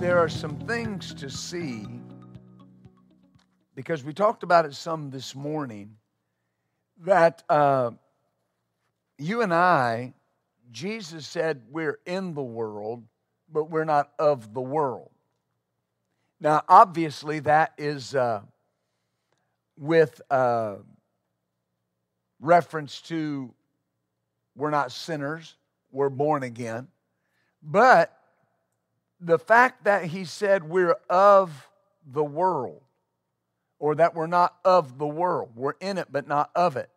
There are some things to see, because we talked about it some this morning, that you and I, Jesus said we're in the world, but we're not of the world. Now, obviously, that is with reference to we're not sinners, we're born again. But the fact that he said we're of the world, or that we're not of the world, we're in it but not of it.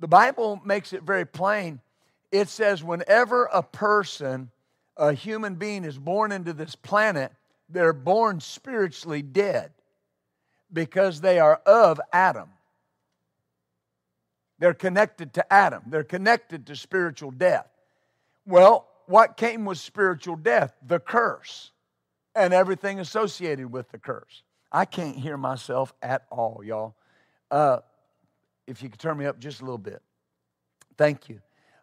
The Bible makes it very plain. It says whenever a human being is born into this planet, they're born spiritually dead because they are of Adam. They're connected to Adam. They're connected to spiritual death. Well, what came with spiritual death? The curse and everything associated with the curse. I can't hear myself at all, y'all. If you could turn me up just a little bit. Thank you.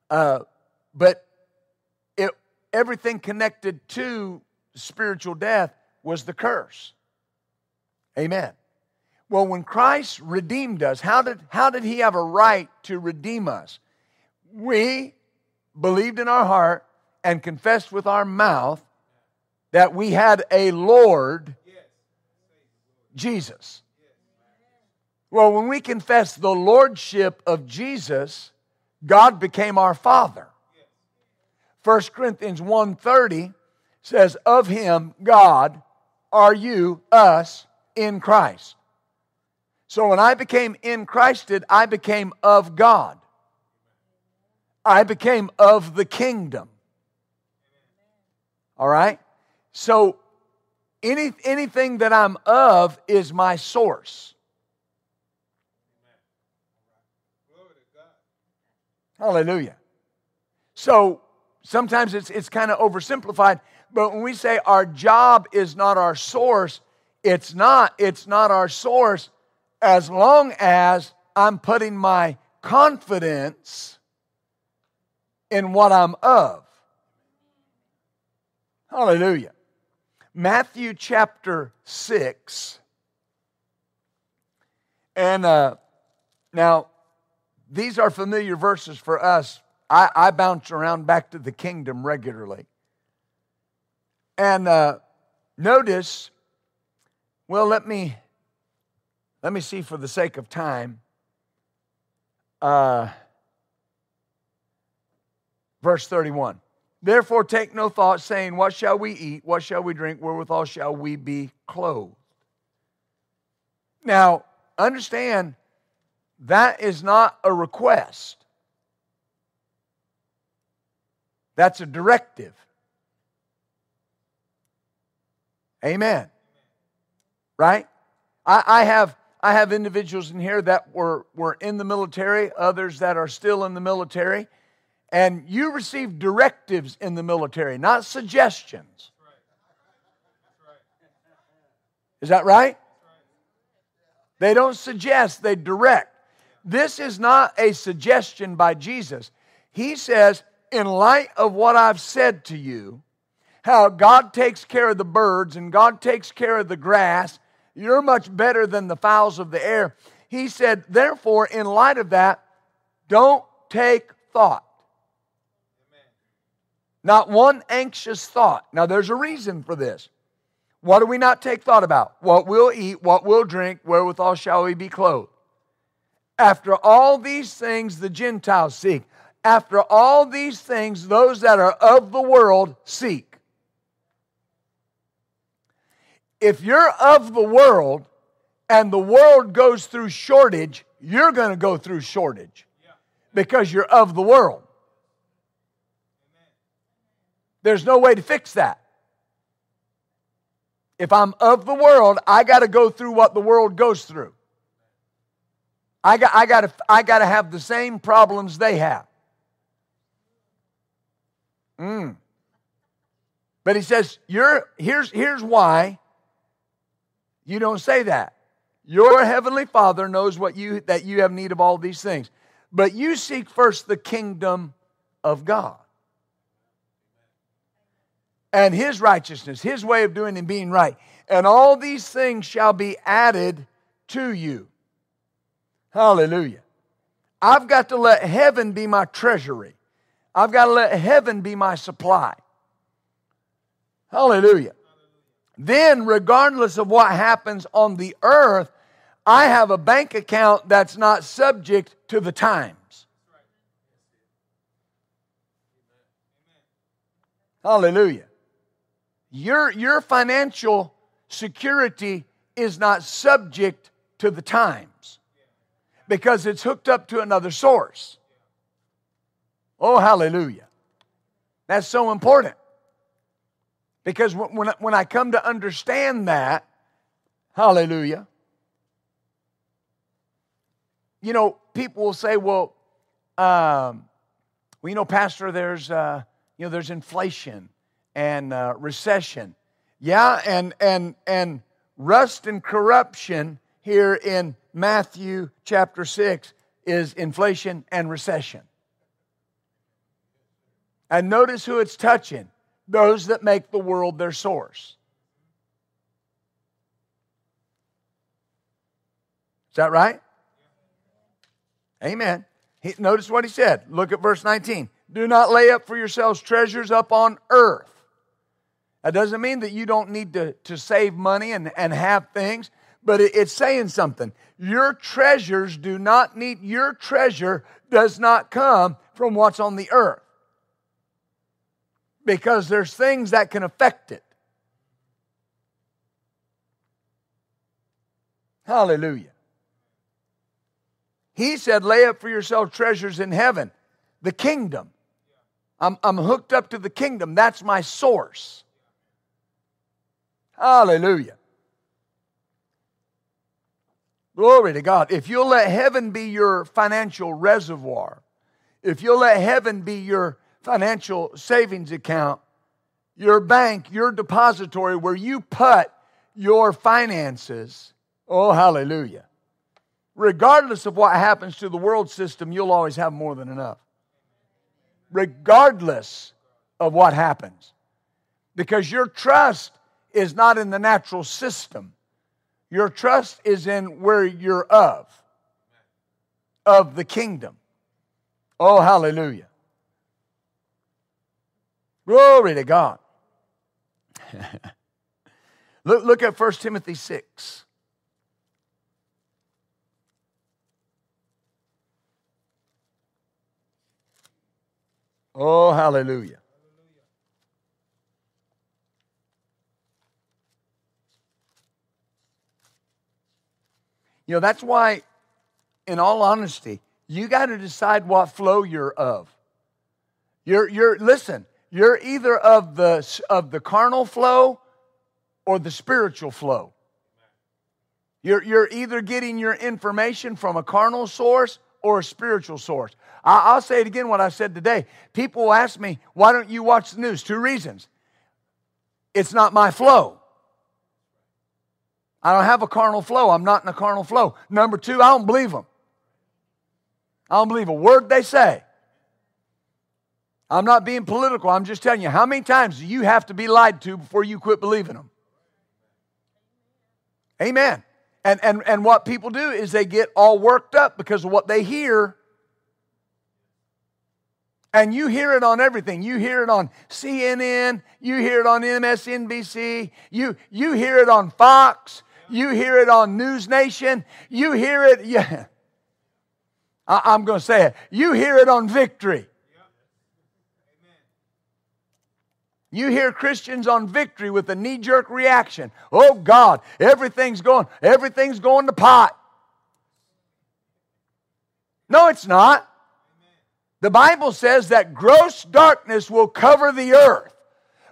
But everything connected to spiritual death was the curse. Amen. Well, when Christ redeemed us, how did he have a right to redeem us? We believed in our heart and confessed with our mouth that we had a Lord, Jesus. Well, when we confess the lordship of Jesus, God became our Father. 1 Corinthians 1:30 says, of him, God, are you, us, in Christ. So when I became in Christed, I became of God. I became of the kingdom. All right? So anything that I'm of is my source. Hallelujah. So sometimes it's kind of oversimplified, but when we say our job is not our source, it's not our source. As long as I'm putting my confidence in what I'm of. Hallelujah. Matthew chapter 6. And now, these are familiar verses for us. I bounce around back to the kingdom regularly. And notice, well, let me see for the sake of time. Verse 31. Therefore take no thought, saying, what shall we eat? What shall we drink? Wherewithal shall we be clothed? Now, understand, that is not a request. That's a directive. Amen. Right? I have individuals in here that were in the military, others that are still in the military, and you receive directives in the military, not suggestions. Is that right? They don't suggest, they direct. This is not a suggestion by Jesus. He says, in light of what I've said to you, how God takes care of the birds and God takes care of the grass, you're much better than the fowls of the air. He said, therefore, in light of that, don't take thought. Amen. Not one anxious thought. Now, there's a reason for this. What do we not take thought about? What we'll eat, what we'll drink, wherewithal shall we be clothed? After all these things the Gentiles seek. After all these things those that are of the world seek. If you're of the world and the world goes through shortage, you're going to go through shortage because you're of the world. There's no way to fix that. If I'm of the world, I got to go through what the world goes through. I got to have the same problems they have. But he says, here's why you don't say that. Your heavenly Father knows that you have need of all these things. But you seek first the kingdom of God and His righteousness, His way of doing and being right. And all these things shall be added to you. Hallelujah. I've got to let heaven be my treasury. I've got to let heaven be my supply. Hallelujah. Then, regardless of what happens on the earth, I have a bank account that's not subject to the times. Hallelujah. Your financial security is not subject to the times because it's hooked up to another source. Oh, hallelujah. That's so important. Because when I come to understand that, hallelujah, you know, people will say, well, you know, Pastor, there's inflation and recession. Yeah, and rust and corruption here in Matthew chapter 6 is inflation and recession. And notice who it's touching, those that make the world their source. Is that right? Amen. Notice what he said. Look at verse 19. Do not lay up for yourselves treasures up on earth. That doesn't mean that you don't need to save money and have things, but it's saying something. Your treasure does not come from what's on the earth, because there's things that can affect it. Hallelujah. He said, lay up for yourself treasures in heaven, the kingdom. I'm hooked up to the kingdom. That's my source. Hallelujah. Glory to God. If you'll let heaven be your financial reservoir, if you'll let heaven be your financial savings account, your bank, your depository, where you put your finances. Oh, hallelujah. Regardless of what happens to the world system, you'll always have more than enough. Regardless of what happens. Because your trust is not in the natural system. Your trust is in where you're of the kingdom. Oh, hallelujah. Glory to God. Look at 1 Timothy 6. Oh, hallelujah. You know, that's why, in all honesty, you got to decide what flow you're of. Listen. You're either of the carnal flow or the spiritual flow. You're either getting your information from a carnal source or a spiritual source. I'll say it again what I said today. People will ask me, why don't you watch the news? Two reasons. It's not my flow. I don't have a carnal flow. I'm not in a carnal flow. Number two, I don't believe them. I don't believe a word they say. I'm not being political. I'm just telling you, how many times do you have to be lied to before you quit believing them? Amen. And what people do is they get all worked up because of what they hear. And you hear it on everything. You hear it on CNN. You hear it on MSNBC. You hear it on Fox. You hear it on News Nation. You hear it, yeah. I'm going to say it. You hear it on Victory. You hear Christians on Victory with a knee-jerk reaction. Oh, God, everything's going to pot. No, it's not. The Bible says that gross darkness will cover the earth,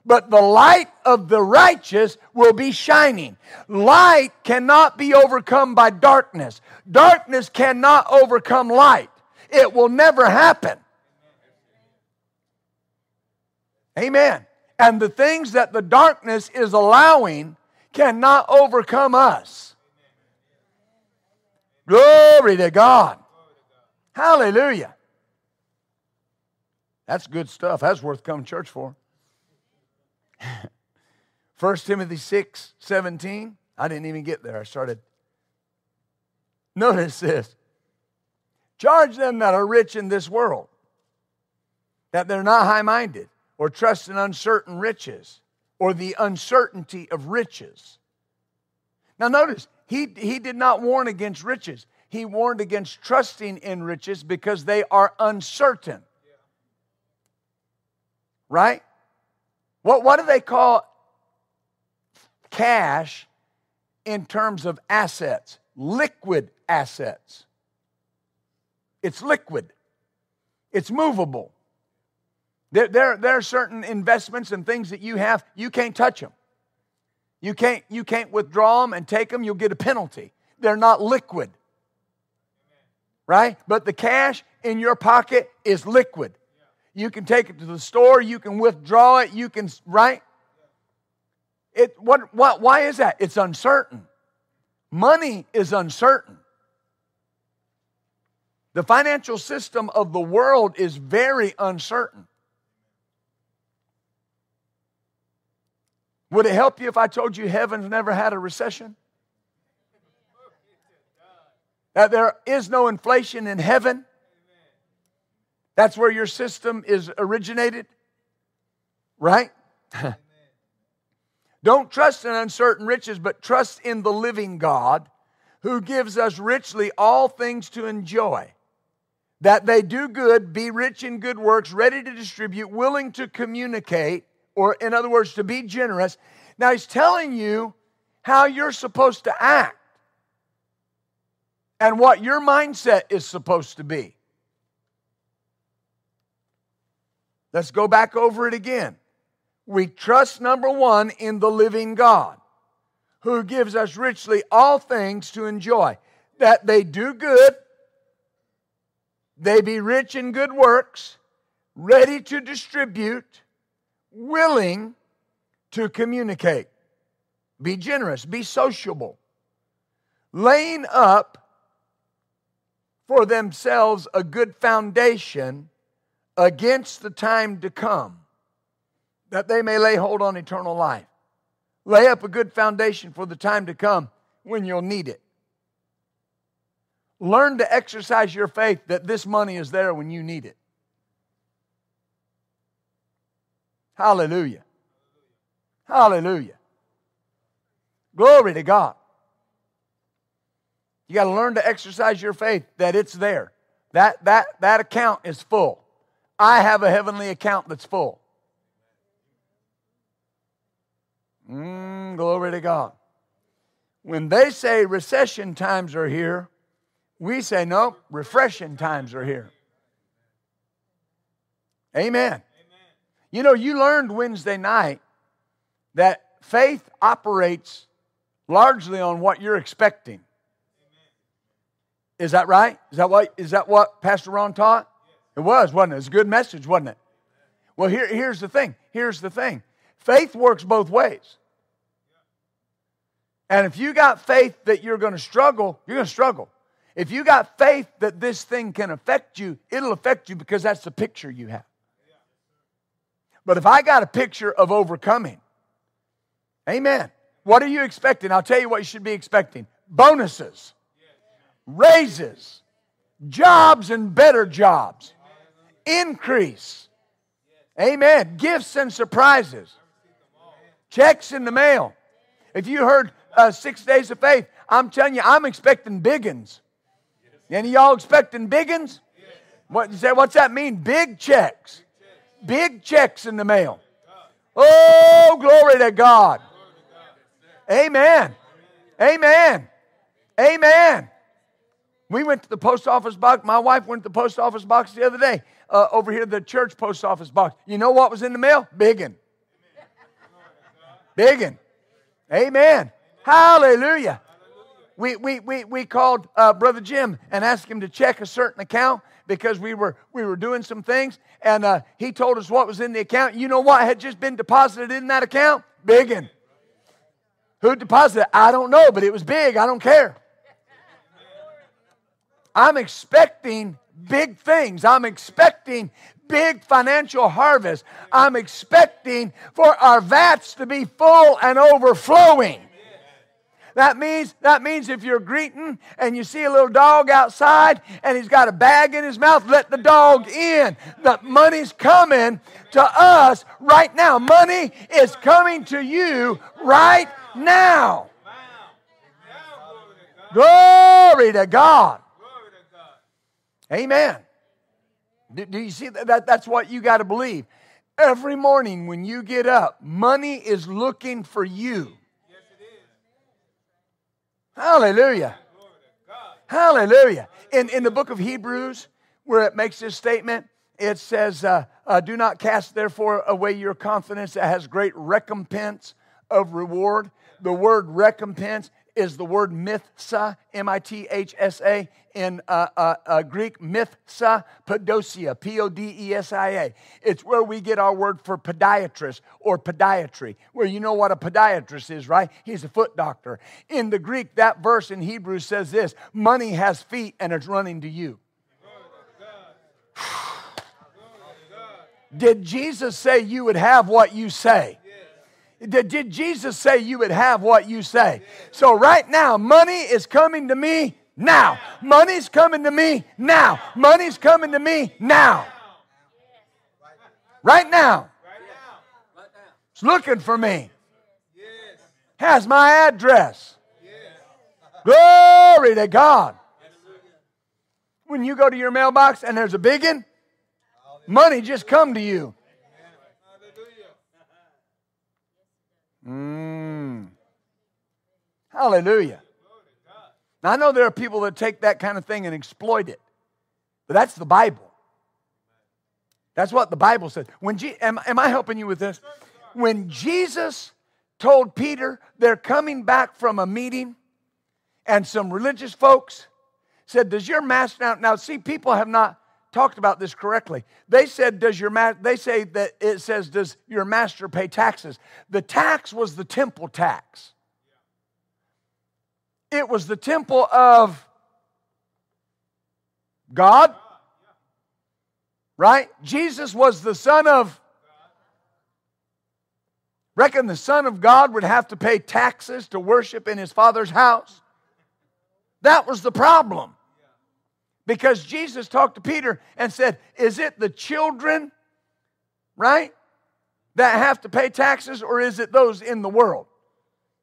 but the light of the righteous will be shining. Light cannot be overcome by darkness. Darkness cannot overcome light. It will never happen. Amen. And the things that the darkness is allowing cannot overcome us. Glory to God. Hallelujah. That's good stuff. That's worth coming to church for. 1 Timothy 6:17. I didn't even get there. I started. Notice this. Charge them that are rich in this world, that they're not high-minded, or trust in uncertain riches, or the uncertainty of riches. Now notice, he did not warn against riches. He warned against trusting in riches because they are uncertain. Right? What do they call cash in terms of assets? Liquid assets. It's liquid. It's movable. There are certain investments and things that you have, you can't touch them. You can't withdraw them and take them, you'll get a penalty. They're not liquid. Right? But the cash in your pocket is liquid. You can take it to the store, you can withdraw it, you can, right? Why is that? It's uncertain. Money is uncertain. The financial system of the world is very uncertain. Would it help you if I told you heaven's never had a recession? That there is no inflation in heaven? That's where your system is originated, right? Don't trust in uncertain riches, but trust in the living God, who gives us richly all things to enjoy. That they do good, be rich in good works, ready to distribute, willing to communicate, or in other words, to be generous. Now he's telling you how you're supposed to act and what your mindset is supposed to be. Let's go back over it again. We trust, number one, in the living God, who gives us richly all things to enjoy, that they do good, they be rich in good works, ready to distribute, willing to communicate, be generous, be sociable, laying up for themselves a good foundation against the time to come, that they may lay hold on eternal life. Lay up a good foundation for the time to come when you'll need it. Learn to exercise your faith that this money is there when you need it. Hallelujah. Hallelujah. Glory to God. You got to learn to exercise your faith that it's there. That account is full. I have a heavenly account that's full. Glory to God. When they say recession times are here, we say, no, refreshing times are here. Amen. You know, you learned Wednesday night that faith operates largely on what you're expecting. Is that right? Is that what Pastor Ron taught? It was, wasn't it? It was a good message, wasn't it? Well, here's the thing. Here's the thing. Faith works both ways. And if you got faith that you're going to struggle, you're going to struggle. If you got faith that this thing can affect you, it'll affect you because that's the picture you have. But if I got a picture of overcoming, amen, what are you expecting? I'll tell you what you should be expecting. Bonuses, raises, jobs and better jobs, increase, amen, gifts and surprises, checks in the mail. If you heard 6 days of faith, I'm telling you, I'm expecting biggins. Any of y'all expecting biggins? What's that mean? Big checks. Big checks in the mail. Oh, glory to God. Amen. Amen. Amen. We went to the post office box. My wife went to the post office box the other day. Over here, the church post office box. You know what was in the mail? Biggin. Biggin. Amen. Hallelujah. We called Brother Jim and asked him to check a certain account because we were doing some things, and he told us what was in the account. You know what had just been deposited in that account? Biggin. Who deposited? I don't know, but it was big. I don't care. I'm expecting big things. I'm expecting big financial harvest. I'm expecting for our vats to be full and overflowing. That means if you're greeting and you see a little dog outside and he's got a bag in his mouth, let the dog in. The money's coming to us right now. Money is coming to you right now. Glory to God. Amen. Do you see that? That's what you got to believe. Every morning when you get up, money is looking for you. Hallelujah. Hallelujah. In the book of Hebrews, where it makes this statement, it says, do not cast therefore away your confidence that has great recompense of reward. The word recompense is the word mithsa, M-I-T-H-S-A, in Greek, mithsa podosia, P-O-D-E-S-I-A. It's where we get our word for podiatrist or podiatry, where you know what a podiatrist is, right? He's a foot doctor. In the Greek, that verse in Hebrews says this: money has feet and it's running to you. Did Jesus say you would have what you say? Did Jesus say you would have what you say? So right now, money is coming to me now. Money's coming to me now. Money's coming to me now. Right now. It's looking for me. Has my address. Glory to God. When you go to your mailbox and there's a biggin, money just come to you. Hallelujah. Now, I know there are people that take that kind of thing and exploit it, but that's the Bible. That's what the Bible says. Am I helping you with this? When Jesus told Peter they're coming back from a meeting, and some religious folks said, does your master... Now see, people have not talked about this correctly. They said, does your master pay taxes? The tax was the temple tax. It was the temple of God, right? Jesus was the Son of... Reckon the Son of God would have to pay taxes to worship in his Father's house? That was the problem. Because Jesus talked to Peter and said, is it the children, right, that have to pay taxes, or is it those in the world?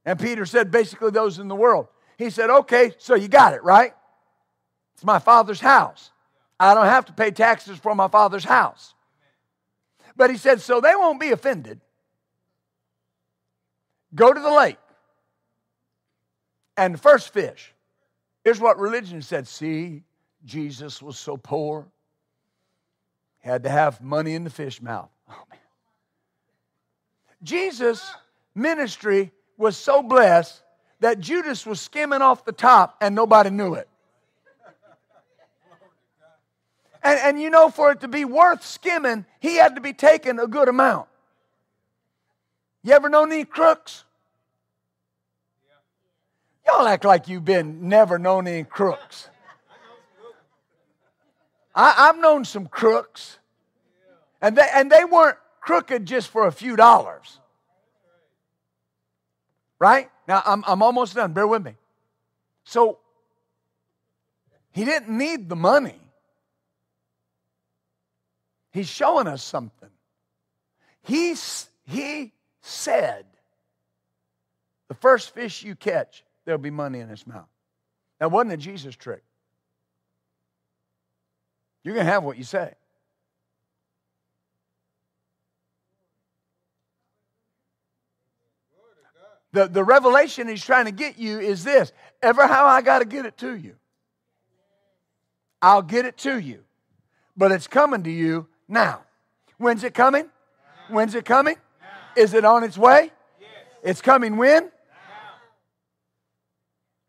And Peter said, basically those in the world. He said, okay, so you got it, right? It's my Father's house. I don't have to pay taxes for my Father's house. But he said, so they won't be offended. Go to the lake and the first fish. Here's what religion said. See, Jesus was so poor, he had to have money in the fish mouth. Oh, man. Jesus' ministry was so blessed that Judas was skimming off the top and nobody knew it. And you know, for it to be worth skimming, he had to be taking a good amount. You ever known any crooks? Y'all act like you've been never known any crooks. I've known some crooks, and they weren't crooked just for a few dollars. Right? Now, I'm almost done. Bear with me. So, he didn't need the money. He's showing us something. He said, the first fish you catch, there'll be money in his mouth. That wasn't a Jesus trick. You're going to have what you say. The revelation he's trying to get you is this: ever how I got to get it to you, I'll get it to you. But it's coming to you now. When's it coming? Now. When's it coming? Now. Is it on its way? Yes. It's coming when? Now.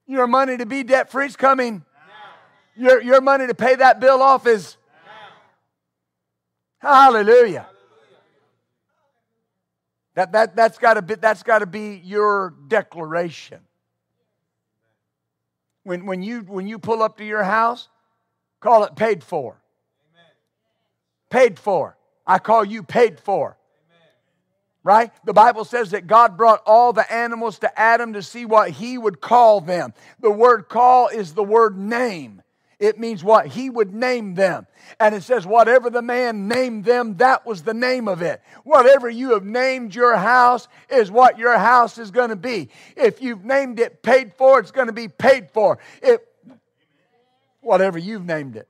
Your money to be debt-free is coming. Now. Your money to pay that bill off is now. Hallelujah. That's got to be your declaration. When you pull up to your house, call it paid for. Amen. Paid for. I call you paid for. Amen. Right? The Bible says that God brought all the animals to Adam to see what he would call them. The word call is the word name. It means what? He would name them. And it says, whatever the man named them, that was the name of it. Whatever you have named your house is what your house is going to be. If you've named it paid for, it's going to be paid for. Whatever you've named it.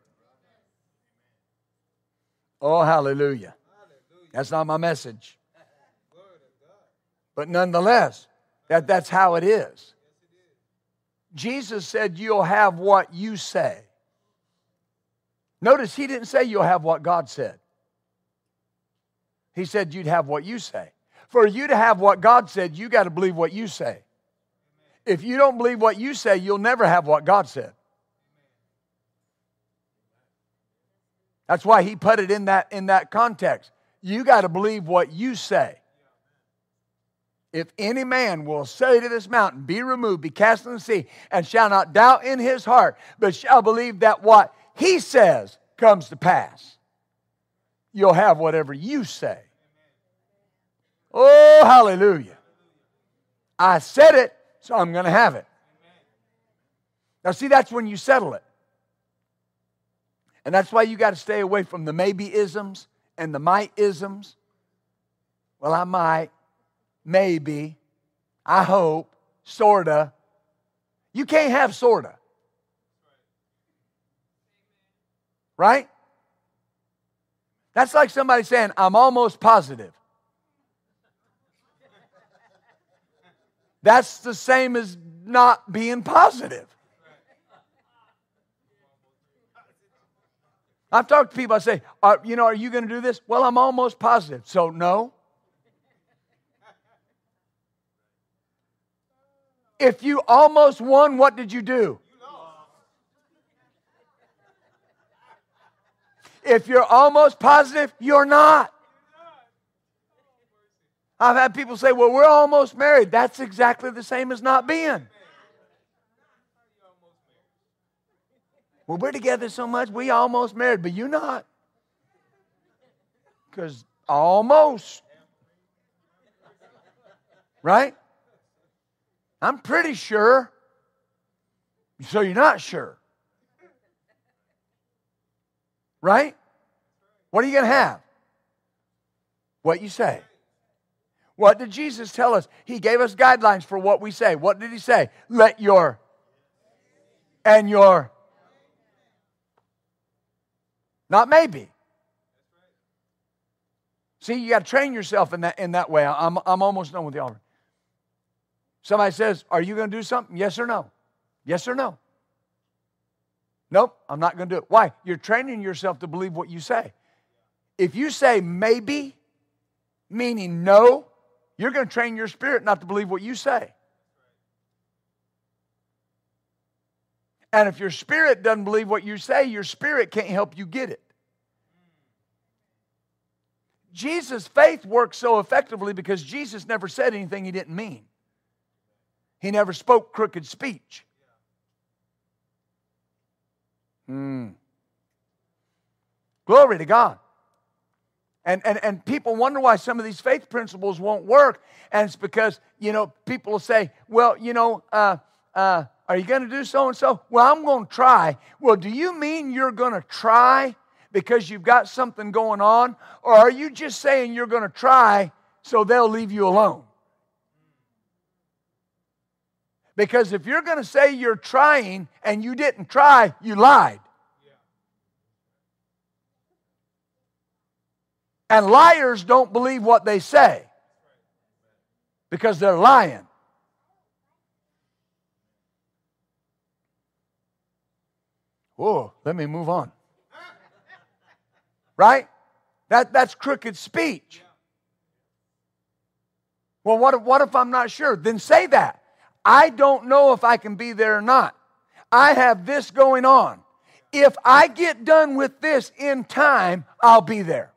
Oh, hallelujah. That's not my message. But nonetheless, that's how it is. Jesus said, you'll have what you say. Notice he didn't say you'll have what God said. He said you'd have what you say. For you to have what God said, you got to believe what you say. If you don't believe what you say, you'll never have what God said. That's why he put it in that context. You got to believe what you say. If any man will say to this mountain, be removed, be cast in the sea, and shall not doubt in his heart, but shall believe that what he says comes to pass, you'll have whatever you say. Oh, hallelujah. I said it, so I'm going to have it. Now see, that's when you settle it. And that's why you got to stay away from the maybe-isms and the might-isms. Well, I might, maybe, I hope, sorta. You can't have sorta. Right? That's like somebody saying, I'm almost positive. That's the same as not being positive. I've talked to people, I say, are you going to do this? Well, I'm almost positive, so no. If you almost won, what did you do? If you're almost positive, you're not. I've had people say, well, we're almost married. That's exactly the same as not being. Well, we're together so much, we almost married, but you not. Because almost. Right? I'm pretty sure. So you're not sure. Right? What are you going to have? What you say. What did Jesus tell us? He gave us guidelines for what we say. What did he say? Let your and your. Not maybe. See, you got to train yourself in that way. I'm almost done with the offering. Somebody says, are you going to do something? Yes or no? Yes or no? Nope, I'm not going to do it. Why? You're training yourself to believe what you say. If you say maybe, meaning no, you're going to train your spirit not to believe what you say. And if your spirit doesn't believe what you say, your spirit can't help you get it. Jesus' faith works so effectively because Jesus never said anything he didn't mean. He never spoke crooked speech. Glory to God. And people wonder why some of these faith principles won't work. And it's because, people will say, well, are you going to do so-and-so? Well, I'm going to try. Well, do you mean you're going to try because you've got something going on? Or are you just saying you're going to try so they'll leave you alone? Because if you're going to say you're trying and you didn't try, you lied. And liars don't believe what they say because they're lying. Whoa, let me move on. Right? That's crooked speech. Well, what if I'm not sure? Then say that. I don't know if I can be there or not. I have this going on. If I get done with this in time, I'll be there.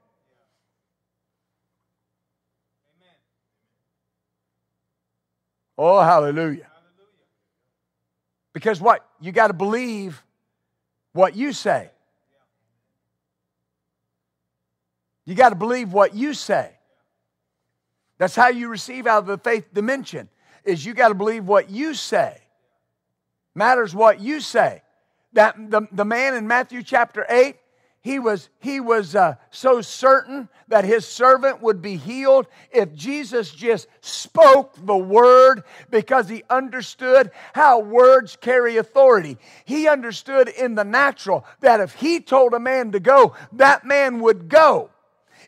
Oh, hallelujah. Because what? You got to believe what you say. You got to believe what you say. That's how you receive out of the faith dimension, is you got to believe what you say. Matters what you say. That the man in Matthew chapter 8, he was so certain that his servant would be healed if Jesus just spoke the word, because he understood how words carry authority. He understood in the natural that if he told a man to go, that man would go.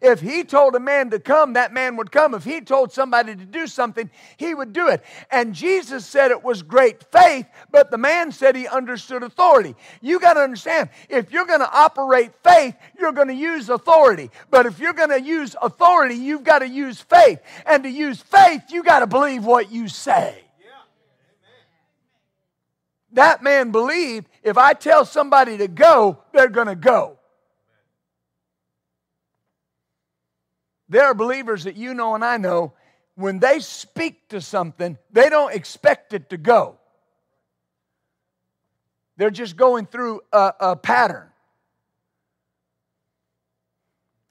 If he told a man to come, that man would come. If he told somebody to do something, he would do it. And Jesus said it was great faith, but the man said he understood authority. You got to understand, if you're going to operate faith, you're going to use authority. But if you're going to use authority, you've got to use faith. And to use faith, you got to believe what you say. That man believed, if I tell somebody to go, they're going to go. There are believers that you know and I know, when they speak to something, they don't expect it to go. They're just going through a pattern.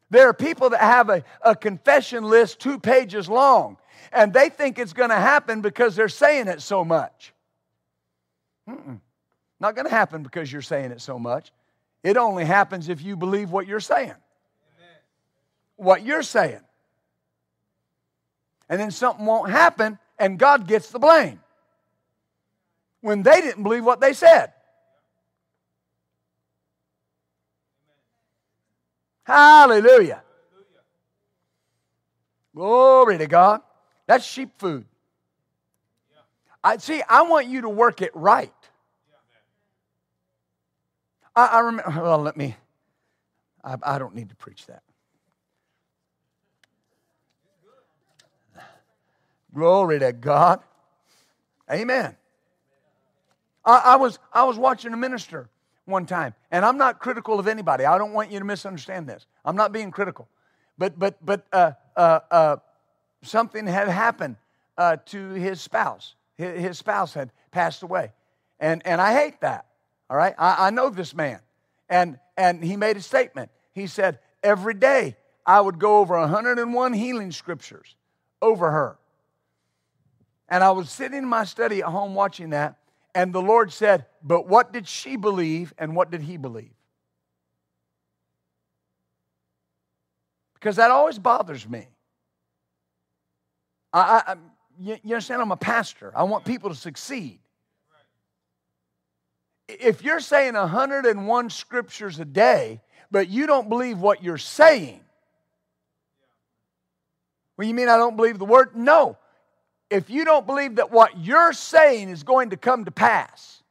There are people that have a confession list 2 pages long, and they think it's going to happen because they're saying it so much. Not going to happen because you're saying it so much. It only happens if you believe what you're saying. What you're saying. And then something won't happen, and God gets the blame when they didn't believe what they said. Hallelujah. Glory to God. That's sheep food. I want you to work it right. I remember, well, I don't need to preach that. Glory to God. Amen. I was watching a minister one time, and I'm not critical of anybody. I don't want you to misunderstand this. I'm not being critical. But something had happened to his spouse. His spouse had passed away. And I hate that. All right? I know this man. And he made a statement. He said, every day I would go over 101 healing scriptures over her. And I was sitting in my study at home watching that, and the Lord said, but what did she believe and what did he believe? Because that always bothers me. You understand, I'm a pastor. I want people to succeed. If you're saying 101 scriptures a day, but you don't believe what you're saying, well, you mean I don't believe the word? No. If you don't believe that what you're saying is going to come to pass,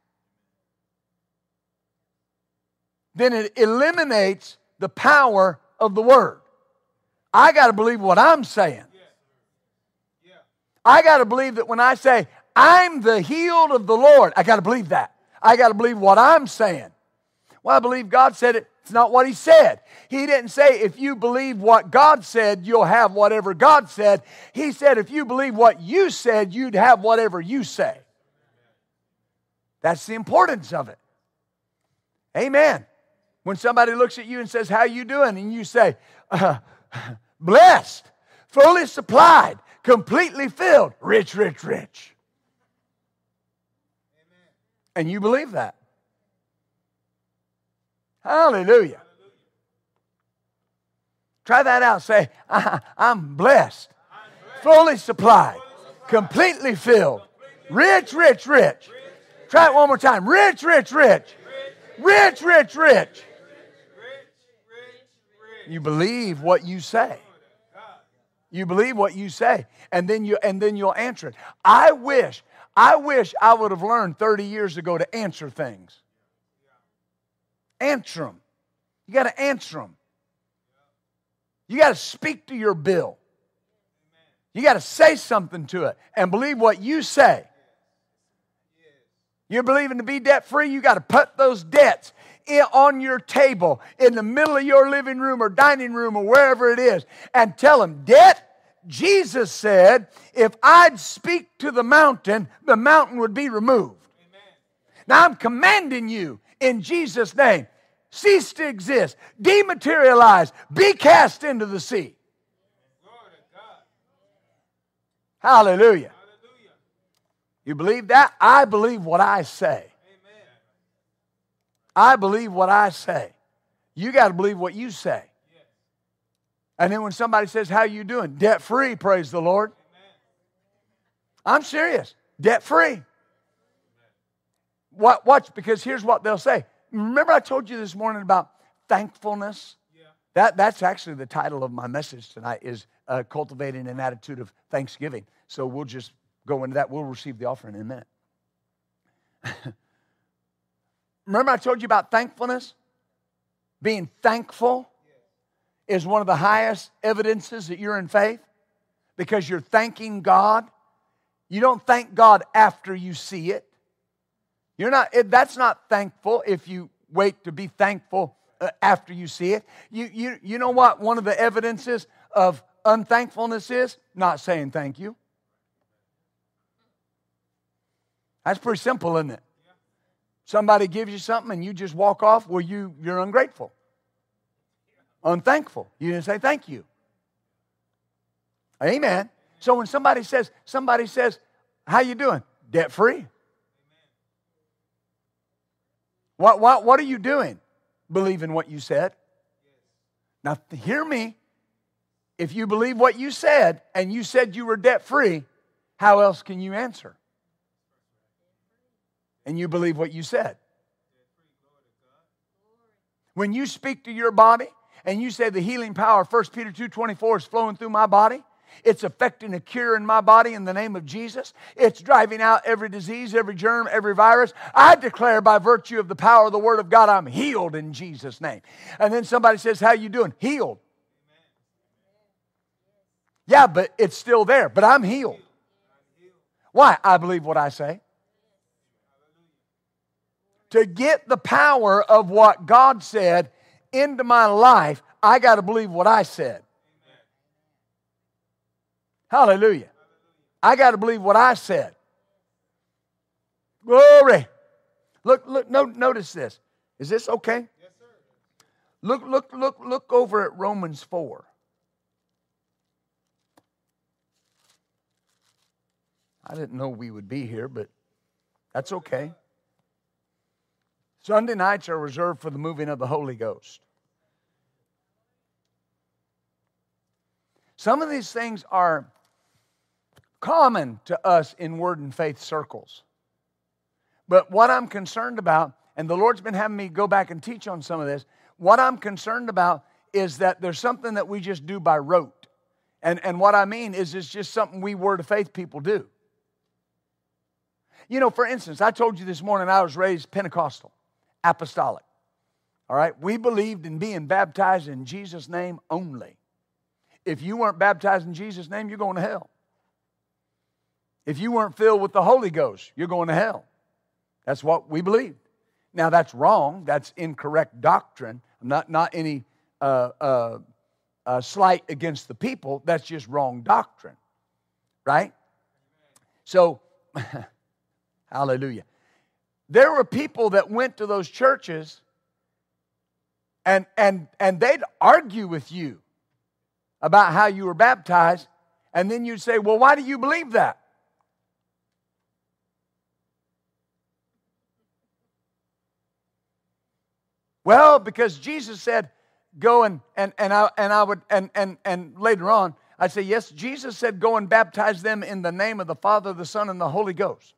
then it eliminates the power of the word. I got to believe what I'm saying. Yeah. I got to believe that when I say, I'm the healed of the Lord, I got to believe that. I got to believe what I'm saying. Well, I believe God said it. It's not what he said. He didn't say if you believe what God said, you'll have whatever God said. He said if you believe what you said, you'd have whatever you say. That's the importance of it. Amen. When somebody looks at you and says, how you doing? And you say, blessed, fully supplied, completely filled, rich, rich, rich. Amen. And you believe that. Hallelujah. Try that out. Say, I'm blessed, fully supplied, completely filled, rich, rich, rich. Try it one more time. Rich, rich, rich. Rich, rich, rich. You believe what you say. You believe what you say, and then you'll answer it. I wish I would have learned 30 years ago to answer things. Answer them. You got to answer them. You got to speak to your bill. You got to say something to it and believe what you say. You're believing to be debt-free, you got to put those debts on your table in the middle of your living room or dining room or wherever it is and tell them, debt? Jesus said, if I'd speak to the mountain would be removed. Amen. Now I'm commanding you in Jesus' name, cease to exist, dematerialize, be cast into the sea. Glory to God. Hallelujah. Hallelujah. You believe that? I believe what I say. Amen. I believe what I say. You got to believe what you say. Yeah. And then when somebody says, how you doing? Debt free, praise the Lord. Amen. I'm serious. Debt free. Watch, because here's what they'll say. Remember I told you this morning about thankfulness? Yeah. That's actually the title of my message tonight is Cultivating an Attitude of Thanksgiving. So we'll just go into that. We'll receive the offering in a minute. Remember I told you about thankfulness? Being thankful is one of the highest evidences that you're in faith because you're thanking God. You don't thank God after you see it. That's not thankful if you wait to be thankful after you see it. You know what one of the evidences of unthankfulness is? Not saying thank you. That's pretty simple, isn't it? Somebody gives you something and you just walk off, well, you're ungrateful. Unthankful. You didn't say thank you. Amen. So when somebody says, how you doing? Debt free. What are you doing? Believing what you said. Now, hear me. If you believe what you said, and you said you were debt-free, how else can you answer? And you believe what you said. When you speak to your body, and you say the healing power of 1 Peter 2:24 is flowing through my body, it's affecting a cure in my body in the name of Jesus. It's driving out every disease, every germ, every virus. I declare by virtue of the power of the Word of God, I'm healed in Jesus' name. And then somebody says, how you doing? Healed. Yeah, but it's still there. But I'm healed. Why? I believe what I say. To get the power of what God said into my life, I got to believe what I said. Hallelujah. I got to believe what I said. Glory. Look, notice this. Is this okay? Yes, sir. Look over at Romans 4. I didn't know we would be here, but that's okay. Sunday nights are reserved for the moving of the Holy Ghost. Some of these things are common to us in word and faith circles. But what I'm concerned about, and the Lord's been having me go back and teach on some of this, what I'm concerned about is that there's something that we just do by rote. And what I mean is it's just something we word of faith people do. You know, for instance, I told you this morning I was raised Pentecostal, apostolic. All right? We believed in being baptized in Jesus' name only. If you weren't baptized in Jesus' name, you're going to hell. If you weren't filled with the Holy Ghost, you're going to hell. That's what we believe. Now, that's wrong. That's incorrect doctrine. Not any slight against the people. That's just wrong doctrine, right? So, hallelujah. There were people that went to those churches and they'd argue with you about how you were baptized, and then you'd say, well, why do you believe that? Well, because Jesus said, go and I would later on, I'd say, yes, Jesus said, go and baptize them in the name of the Father, the Son, and the Holy Ghost.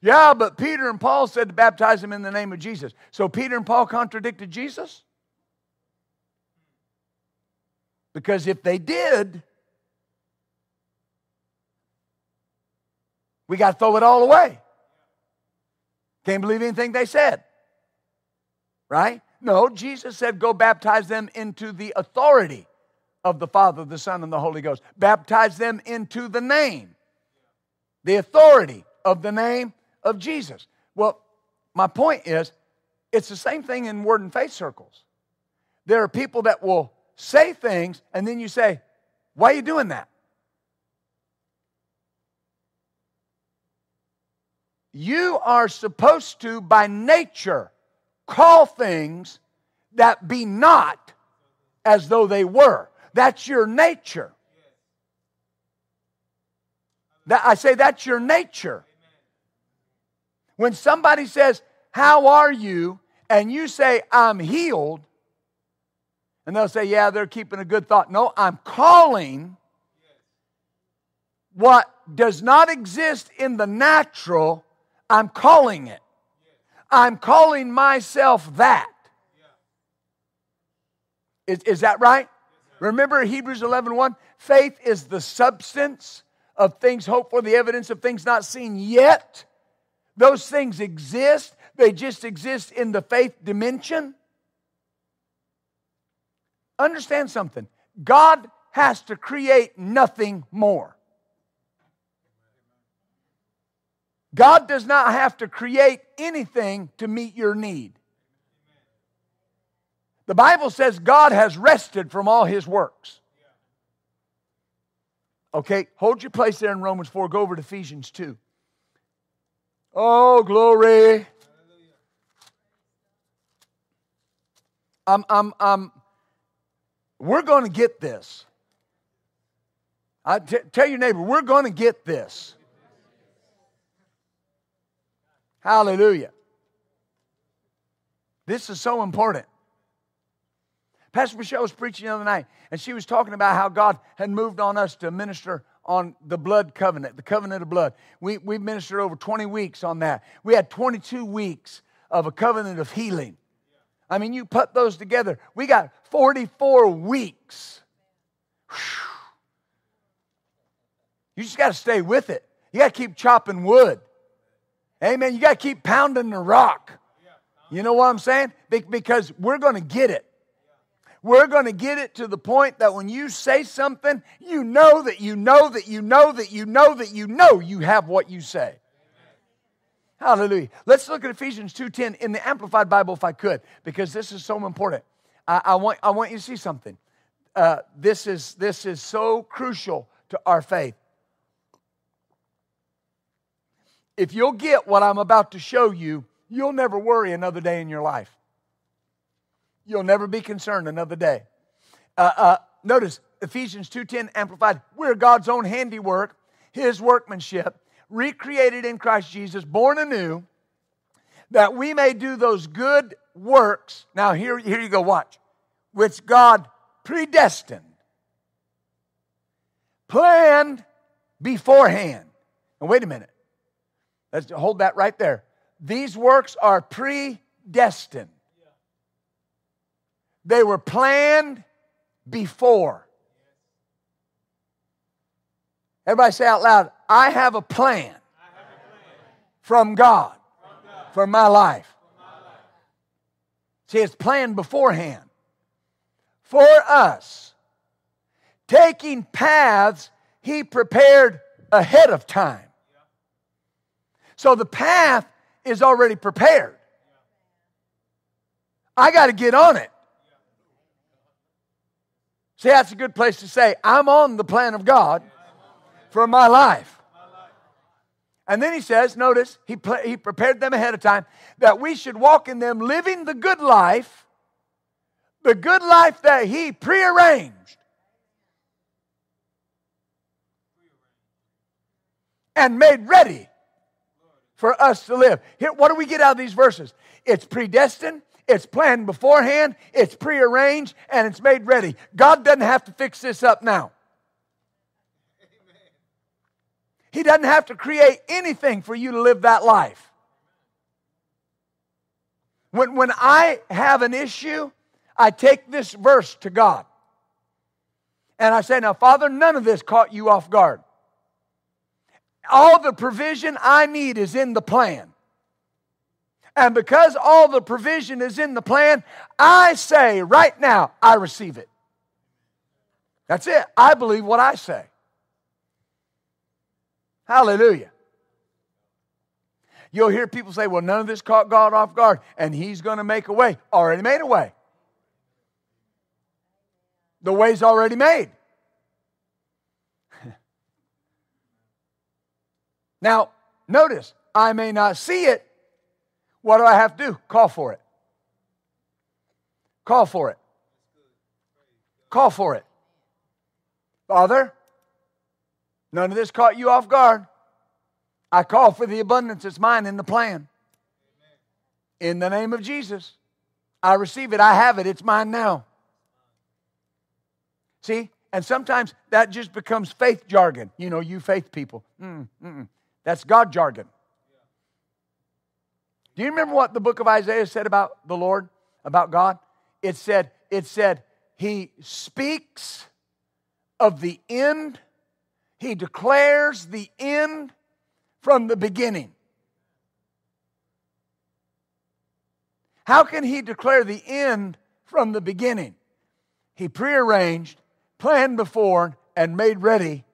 Yeah, but Peter and Paul said to baptize them in the name of Jesus. So Peter and Paul contradicted Jesus? Because if they did, we got to throw it all away. Can't believe anything they said. Right? No, Jesus said, go baptize them into the authority of the Father, the Son, and the Holy Ghost. Baptize them into the name, the authority of the name of Jesus. Well, my point is, it's the same thing in word and faith circles. There are people that will say things, and then you say, why are you doing that? You are supposed to, by nature, call things that be not as though they were. That's your nature. That's your nature. When somebody says, how are you? And you say, I'm healed. And they'll say, yeah, they're keeping a good thought. No, I'm calling what does not exist in the natural. I'm calling it. I'm calling myself that. Is that right? Remember Hebrews 11:1? Faith is the substance of things hoped for, the evidence of things not seen yet. Those things exist. They just exist in the faith dimension. Understand something. God has to create nothing more. God does not have to create anything to meet your need. The Bible says God has rested from all His works. Okay, hold your place there in Romans 4. Go over to Ephesians 2. Oh, glory. We're going to get this. Tell your neighbor, we're going to get this. Hallelujah. This is so important. Pastor Michelle was preaching the other night, and she was talking about how God had moved on us to minister on the blood covenant, the covenant of blood. We ministered over 20 weeks on that. We had 22 weeks of a covenant of healing. I mean, you put those together. We got 44 weeks. Whew. You just got to stay with it. You got to keep chopping wood. Amen. You got to keep pounding the rock. You know what I'm saying? Because we're going to get it. We're going to get it to the point that when you say something, you know that you know that you know that you know that you know you have what you say. Amen. Hallelujah. Let's look at Ephesians 2:10 in the Amplified Bible if I could, because this is so important. I want you to see something. This is so crucial to our faith. If you'll get what I'm about to show you, you'll never worry another day in your life. You'll never be concerned another day. Notice Ephesians 2:10 Amplified. We're God's own handiwork, His workmanship, recreated in Christ Jesus, born anew, that we may do those good works. Now here you go, watch. Which God predestined, planned beforehand. Now wait a minute. Let's hold that right there. These works are predestined. They were planned before. Everybody say out loud, I have a plan from God for my life. See, it's planned beforehand for us, taking paths He prepared ahead of time. So the path is already prepared. I got to get on it. See, that's a good place to say, I'm on the plan of God for my life. And then he says, notice, he prepared them ahead of time that we should walk in them, living the good life that He prearranged and made ready for us to live. Here, what do we get out of these verses? It's predestined. It's planned beforehand, it's prearranged, and it's made ready. God doesn't have to fix this up now. Amen. He doesn't have to create anything for you to live that life. When I have an issue, I take this verse to God. And I say, now, Father, none of this caught you off guard. All the provision I need is in the plan. And because all the provision is in the plan, I say right now, I receive it. That's it. I believe what I say. Hallelujah. You'll hear people say, well, none of this caught God off guard, and he's going to make a way. Already made a way. The way's already made. Now, notice, I may not see it. What do I have to do? Call for it. Call for it. Call for it. Father, none of this caught you off guard. I call for the abundance that's mine in the plan. In the name of Jesus, I receive it. I have it. It's mine now. See? And sometimes that just becomes faith jargon. You know, you faith people. That's God jargon. Do you remember what the book of Isaiah said about the Lord, about God? It said, he speaks of the end. He declares the end from the beginning. How can he declare the end from the beginning? He prearranged, planned before, and made ready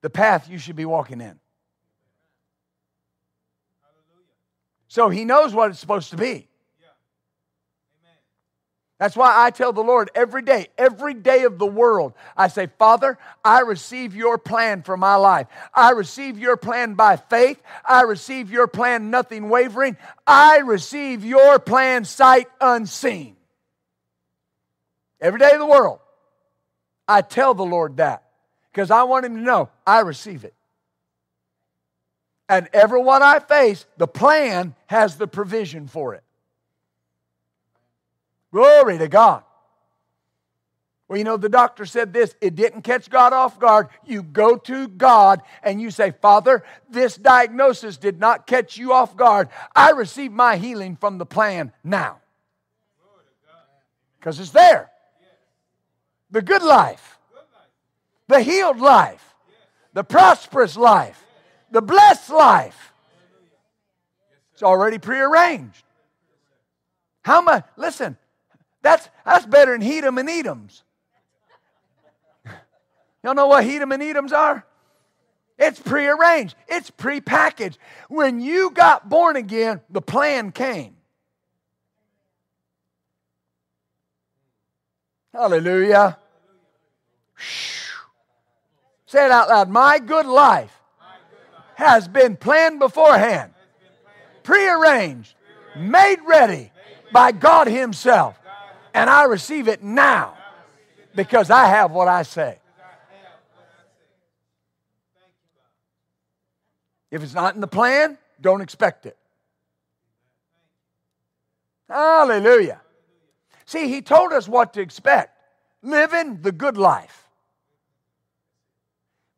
the path you should be walking in. So he knows what it's supposed to be. That's why I tell the Lord every day of the world, I say, Father, I receive your plan for my life. I receive your plan by faith. I receive your plan, nothing wavering. I receive your plan, sight unseen. Every day of the world, I tell the Lord that because I want him to know I receive it. And everyone I face, the plan has the provision for it. Glory to God. Well, you know, the doctor said this. It didn't catch God off guard. You go to God and you say, Father, this diagnosis did not catch you off guard. I receive my healing from the plan now. Because it's there. The good life. The healed life. The prosperous life. The blessed life. It's already prearranged. How much? Listen. That's better than heat 'em and eat 'ems. Y'all know what heat 'em and eat 'ems are? It's prearranged. It's prepackaged. When you got born again, the plan came. Hallelujah. Say it out loud. My good life has been planned beforehand, prearranged, made ready by God himself. And I receive it now because I have what I say. If it's not in the plan, don't expect it. Hallelujah. See, he told us what to expect. Living the good life.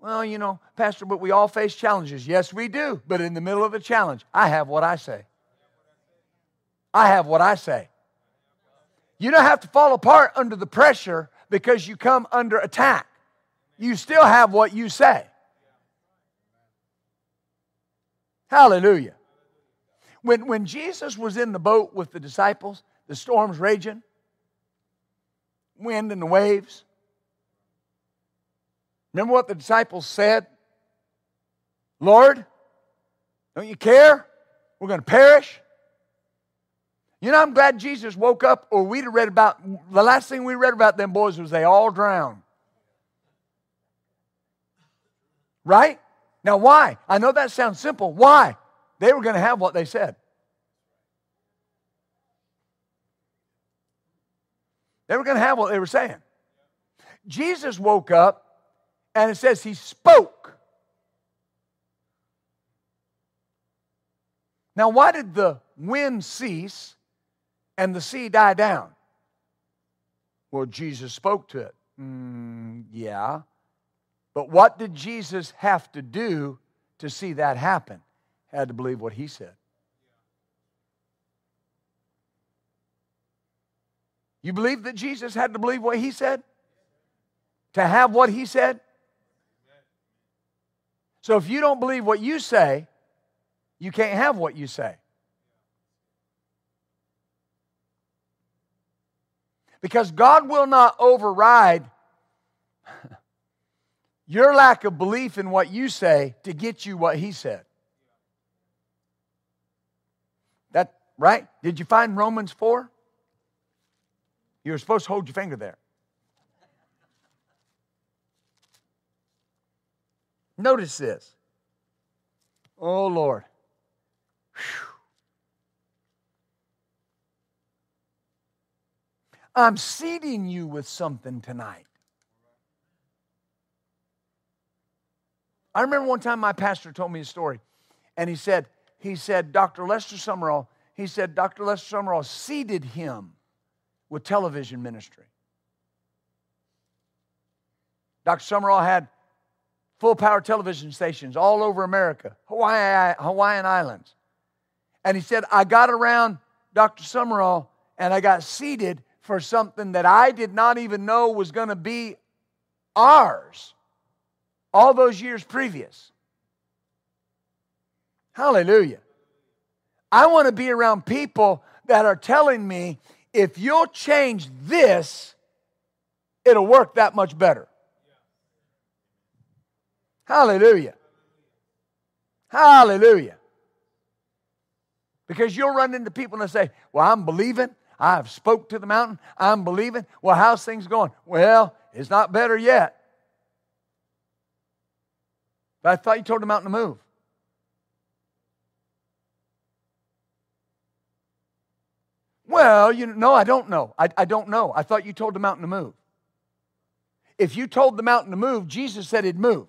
Well, you know, Pastor, but we all face challenges. Yes, we do. But in the middle of the challenge, I have what I say. I have what I say. You don't have to fall apart under the pressure because you come under attack. You still have what you say. Hallelujah. When Jesus was in the boat with the disciples, the storm's raging, wind and the waves. Remember what the disciples said? Lord, don't you care? We're going to perish. You know, I'm glad Jesus woke up, or we'd have read about, the last thing we read about them boys was they all drowned. Right? Now, why? I know that sounds simple. Why? They were going to have what they said. They were going to have what they were saying. Jesus woke up, and it says he spoke. Now, why did the wind cease? And the sea died down. Well, Jesus spoke to it. Yeah. But what did Jesus have to do to see that happen? Had to believe what he said. You believe that Jesus had to believe what he said? To have what he said? So if you don't believe what you say, you can't have what you say. Because God will not override Your lack of belief in what you say to get you what he said. That, right? Did you find Romans 4? You were supposed to hold your finger there. Notice this. Oh, Lord. Whew. I'm seeding you with something tonight. I remember one time my pastor told me a story, and he said, Dr. Lester Summerall seeded him with television ministry. Dr. Summerall had full power television stations all over America, Hawaiian Islands. And he said, I got around Dr. Summerall, and I got seeded for something that I did not even know was going to be ours all those years previous. Hallelujah. I want to be around people that are telling me, if you'll change this, it'll work that much better. Hallelujah. Hallelujah. Because you'll run into people and say, well, I'm believing. I've spoke to the mountain. I'm believing. Well, how's things going? Well, it's not better yet. But I thought you told the mountain to move. Well, I don't know. I don't know. I thought you told the mountain to move. If you told the mountain to move, Jesus said it'd move.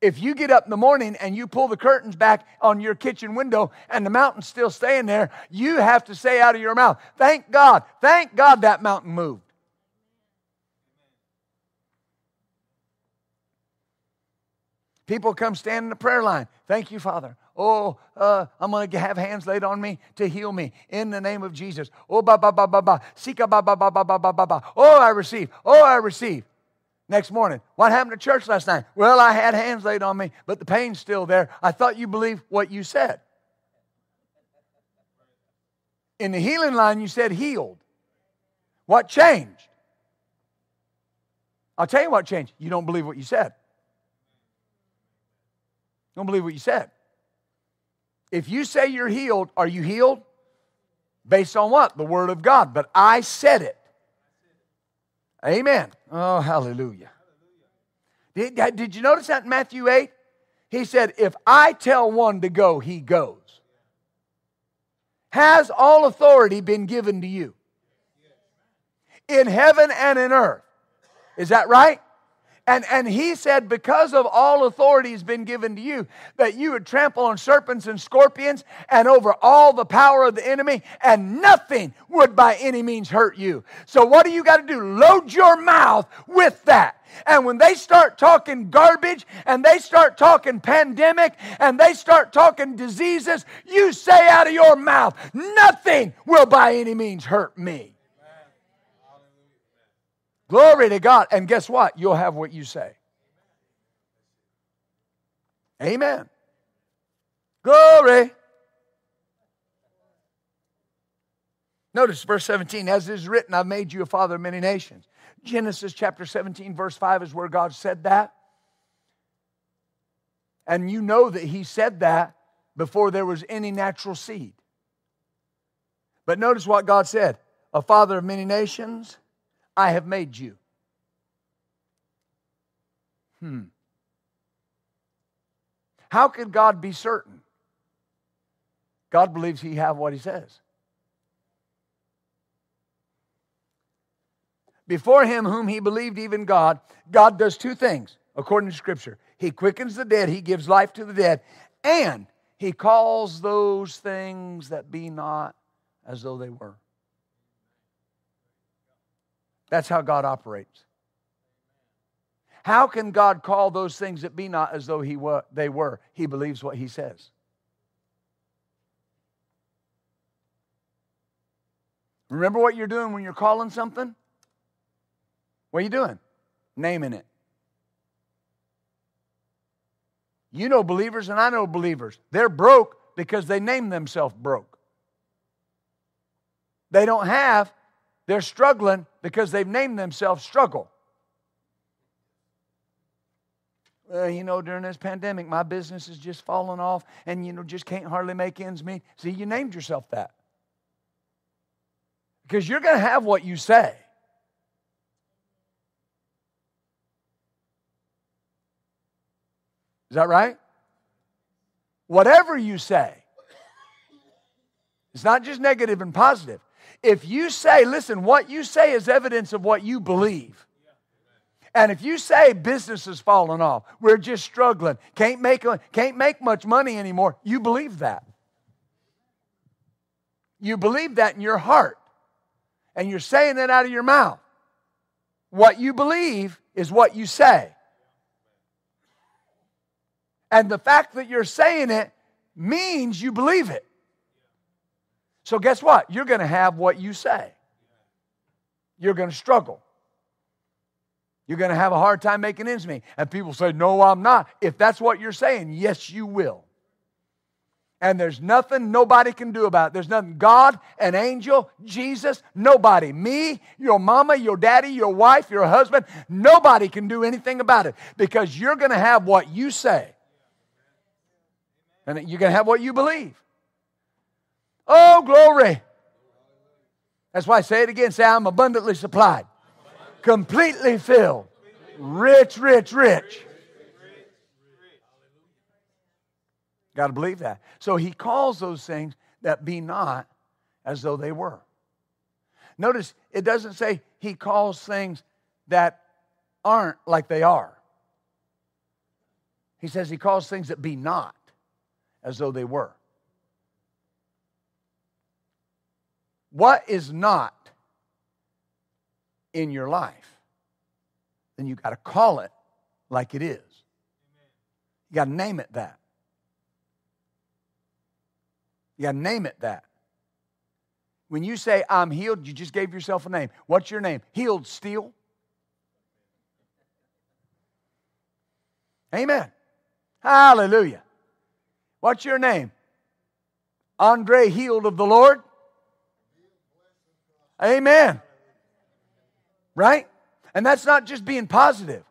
If you get up in the morning and you pull the curtains back on your kitchen window and the mountain's still staying there, you have to say out of your mouth, thank God that mountain moved. People come stand in the prayer line. Thank you, Father. Oh, I'm going to have hands laid on me to heal me in the name of Jesus. Oh, ba, ba, ba, ba, ba. Sika, ba, ba, ba, ba, ba, ba, ba. Oh, I receive. Oh, I receive. Next morning, what happened to church last night? Well, I had hands laid on me, but the pain's still there. I thought you believed what you said. In the healing line, you said healed. What changed? I'll tell you what changed. You don't believe what you said. Don't believe what you said. If you say you're healed, are you healed? Based on what? The Word of God. But I said it. Amen. Oh, hallelujah. Did you notice that in Matthew 8? He said, if I tell one to go, he goes. Has all authority been given to you? In heaven and in earth. Is that right? And he said, because of all authority has been given to you, that you would trample on serpents and scorpions and over all the power of the enemy, and nothing would by any means hurt you. So what do you got to do? Load your mouth with that. And when they start talking garbage, and they start talking pandemic, and they start talking diseases, you say out of your mouth, nothing will by any means hurt me. Glory to God. And guess what? You'll have what you say. Amen. Glory. Notice verse 17. As it is written, I've made you a father of many nations. Genesis chapter 17, verse 5 is where God said that. And you know that he said that before there was any natural seed. But notice what God said. A father of many nations, I have made you. How could God be certain? God believes he have what he says. Before him whom he believed, even God, God does two things, according to Scripture. He quickens the dead, he gives life to the dead, and he calls those things that be not as though they were. That's how God operates. How can God call those things that be not as though they were? He believes what he says. Remember what you're doing when you're calling something? What are you doing? Naming it. You know believers and I know believers. They're broke because they name themselves broke. They don't have They're struggling because they've named themselves struggle. You know, during this pandemic, my business is just falling off and, you know, just can't hardly make ends meet. See, you named yourself that. Because you're going to have what you say. Is that right? Whatever you say. It's not just negative and positive. If you say, listen, what you say is evidence of what you believe. And if you say business is falling off, we're just struggling, can't make much money anymore, you believe that. You believe that in your heart. And you're saying that out of your mouth. What you believe is what you say. And the fact that you're saying it means you believe it. So guess what? You're going to have what you say. You're going to struggle. You're going to have a hard time making ends meet. And people say, no, I'm not. If that's what you're saying, yes, you will. And there's nothing nobody can do about it. There's nothing. God, an angel, Jesus, nobody. Me, your mama, your daddy, your wife, your husband, nobody can do anything about it because you're going to have what you say. And you're going to have what you believe. Oh, glory. That's why I say it again. Say, I'm abundantly supplied. Completely filled. Rich. Got to believe that. So he calls those things that be not as though they were. Notice it doesn't say he calls things that aren't like they are. He says he calls things that be not as though they were. What is not in your life? Then you got to call it like it is. You got to name it that. You got to name it that. When you say, I'm healed, you just gave yourself a name. What's your name? Healed Steele. Amen. Hallelujah. What's your name? Andre Healed of the Lord. Amen. Right? And that's not just being positive.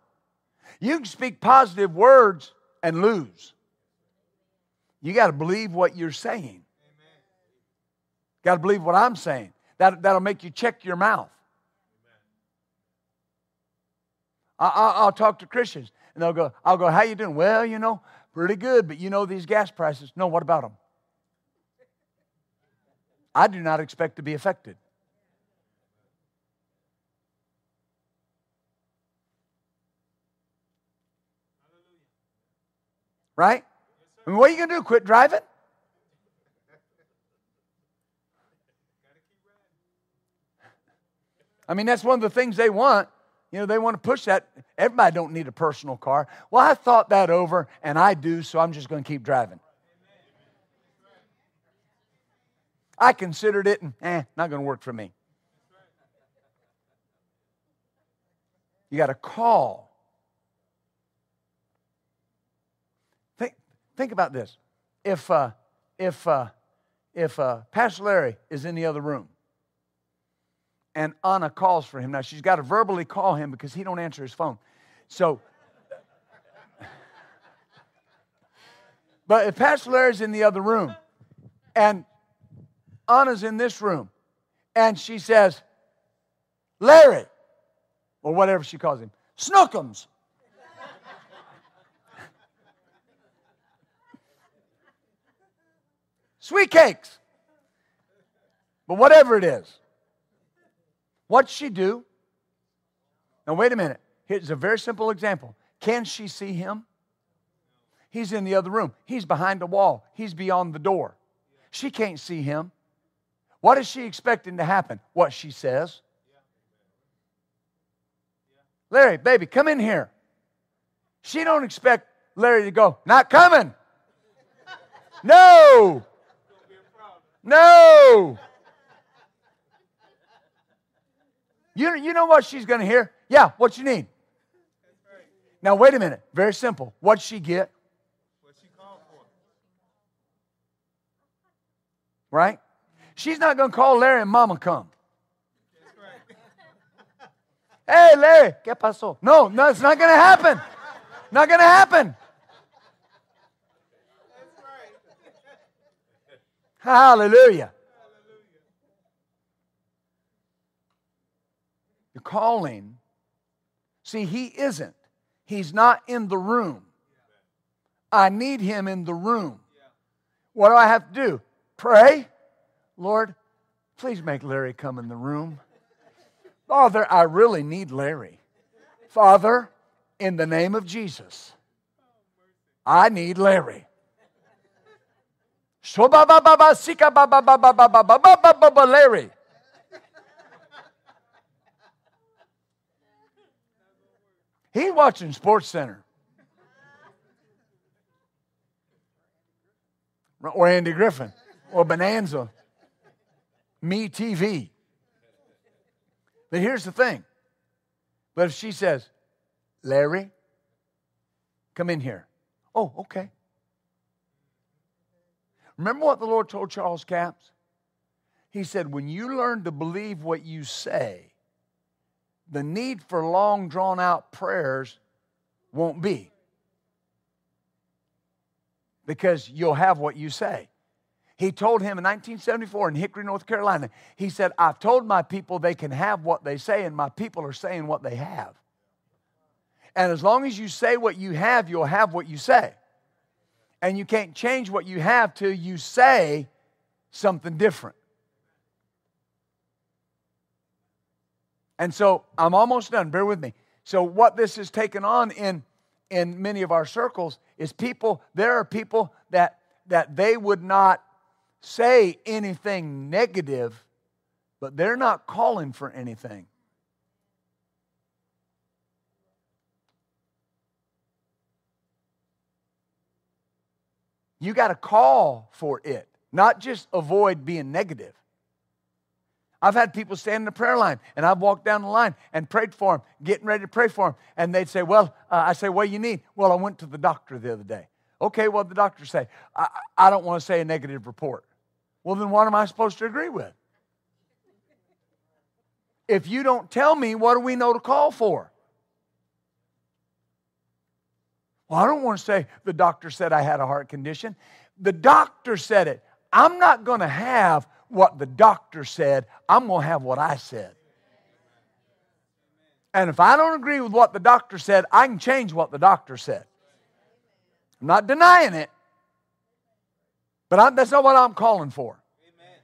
You can speak positive words and lose. You got to believe what you're saying. Got to believe what I'm saying. That'll make you check your mouth. I'll talk to Christians, and I'll go, how you doing? Well, you know, pretty good, but you know these gas prices. No, what about them? I do not expect to be affected. Right? I mean, what are you going to do, quit driving? I mean, that's one of the things they want. You know, they want to push that. Everybody don't need a personal car. Well, I thought that over, and I do, so I'm just going to keep driving. I considered it, and not going to work for me. You got to call. Think about this. If Pastor Larry is in the other room, and Anna calls for him. Now, she's got to verbally call him because he don't answer his phone. So, but if Pastor Larry's in the other room and Anna's in this room and she says, Larry, or whatever she calls him, Snookums. Sweet cakes. But whatever it is. What'd she do? Now, wait a minute. Here's a very simple example. Can she see him? He's in the other room. He's behind a wall. He's beyond the door. She can't see him. What is she expecting to happen? What she says. Larry, baby, come in here. She don't expect Larry to go, not coming. No. You know what she's going to hear? Yeah, what you need. Now, wait a minute. Very simple. What'd she get? What she called for. Right? She's not going to call Larry and Mama come. That's right. Hey, Larry, ¿qué pasó? No, it's not going to happen. Not going to happen. Hallelujah. You're calling. See, he isn't. He's not in the room. I need him in the room. What do I have to do? Pray. Lord, please make Larry come in the room. Father, I really need Larry. Father, in the name of Jesus, I need Larry. Larry. He's watching Sports Center. Or Andy Griffin. Or Bonanza. Me TV. But here's the thing. But if she says, Larry, come in here. Oh, okay. Remember what the Lord told Charles Capps? He said, when you learn to believe what you say, the need for long, drawn-out prayers won't be. Because you'll have what you say. He told him in 1974 in Hickory, North Carolina, he said, I've told my people they can have what they say, and my people are saying what they have. And as long as you say what you have, you'll have what you say. And you can't change what you have till you say something different. And so I'm almost done. Bear with me. So what this has taken on in many of our circles is people, there are people that they would not say anything negative, but they're not calling for anything. You got to call for it, not just avoid being negative. I've had people stand in the prayer line, and I've walked down the line and prayed for them, getting ready to pray for them, and they'd say, what do you need? Well, I went to the doctor the other day. Okay, what did the doctor say? I don't want to say a negative report. Well, then what am I supposed to agree with? If you don't tell me, what do we know to call for? Well, I don't want to say the doctor said I had a heart condition. The doctor said it. I'm not going to have what the doctor said. I'm going to have what I said. And if I don't agree with what the doctor said, I can change what the doctor said. I'm not denying it. But that's not what I'm calling for. Amen.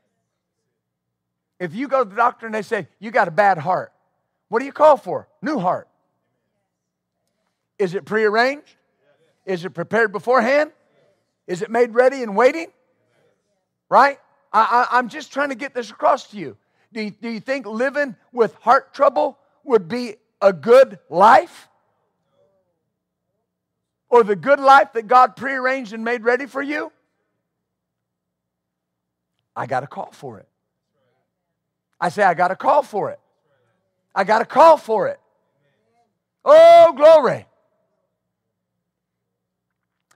If you go to the doctor and they say, you got a bad heart, what do you call for? New heart. Is it prearranged? Is it prepared beforehand? Is it made ready and waiting? Right? I'm just trying to get this across to you. Do you think living with heart trouble would be a good life? Or the good life that God prearranged and made ready for you? I got to call for it. I say, I got to call for it. I got to call for it. Oh, glory.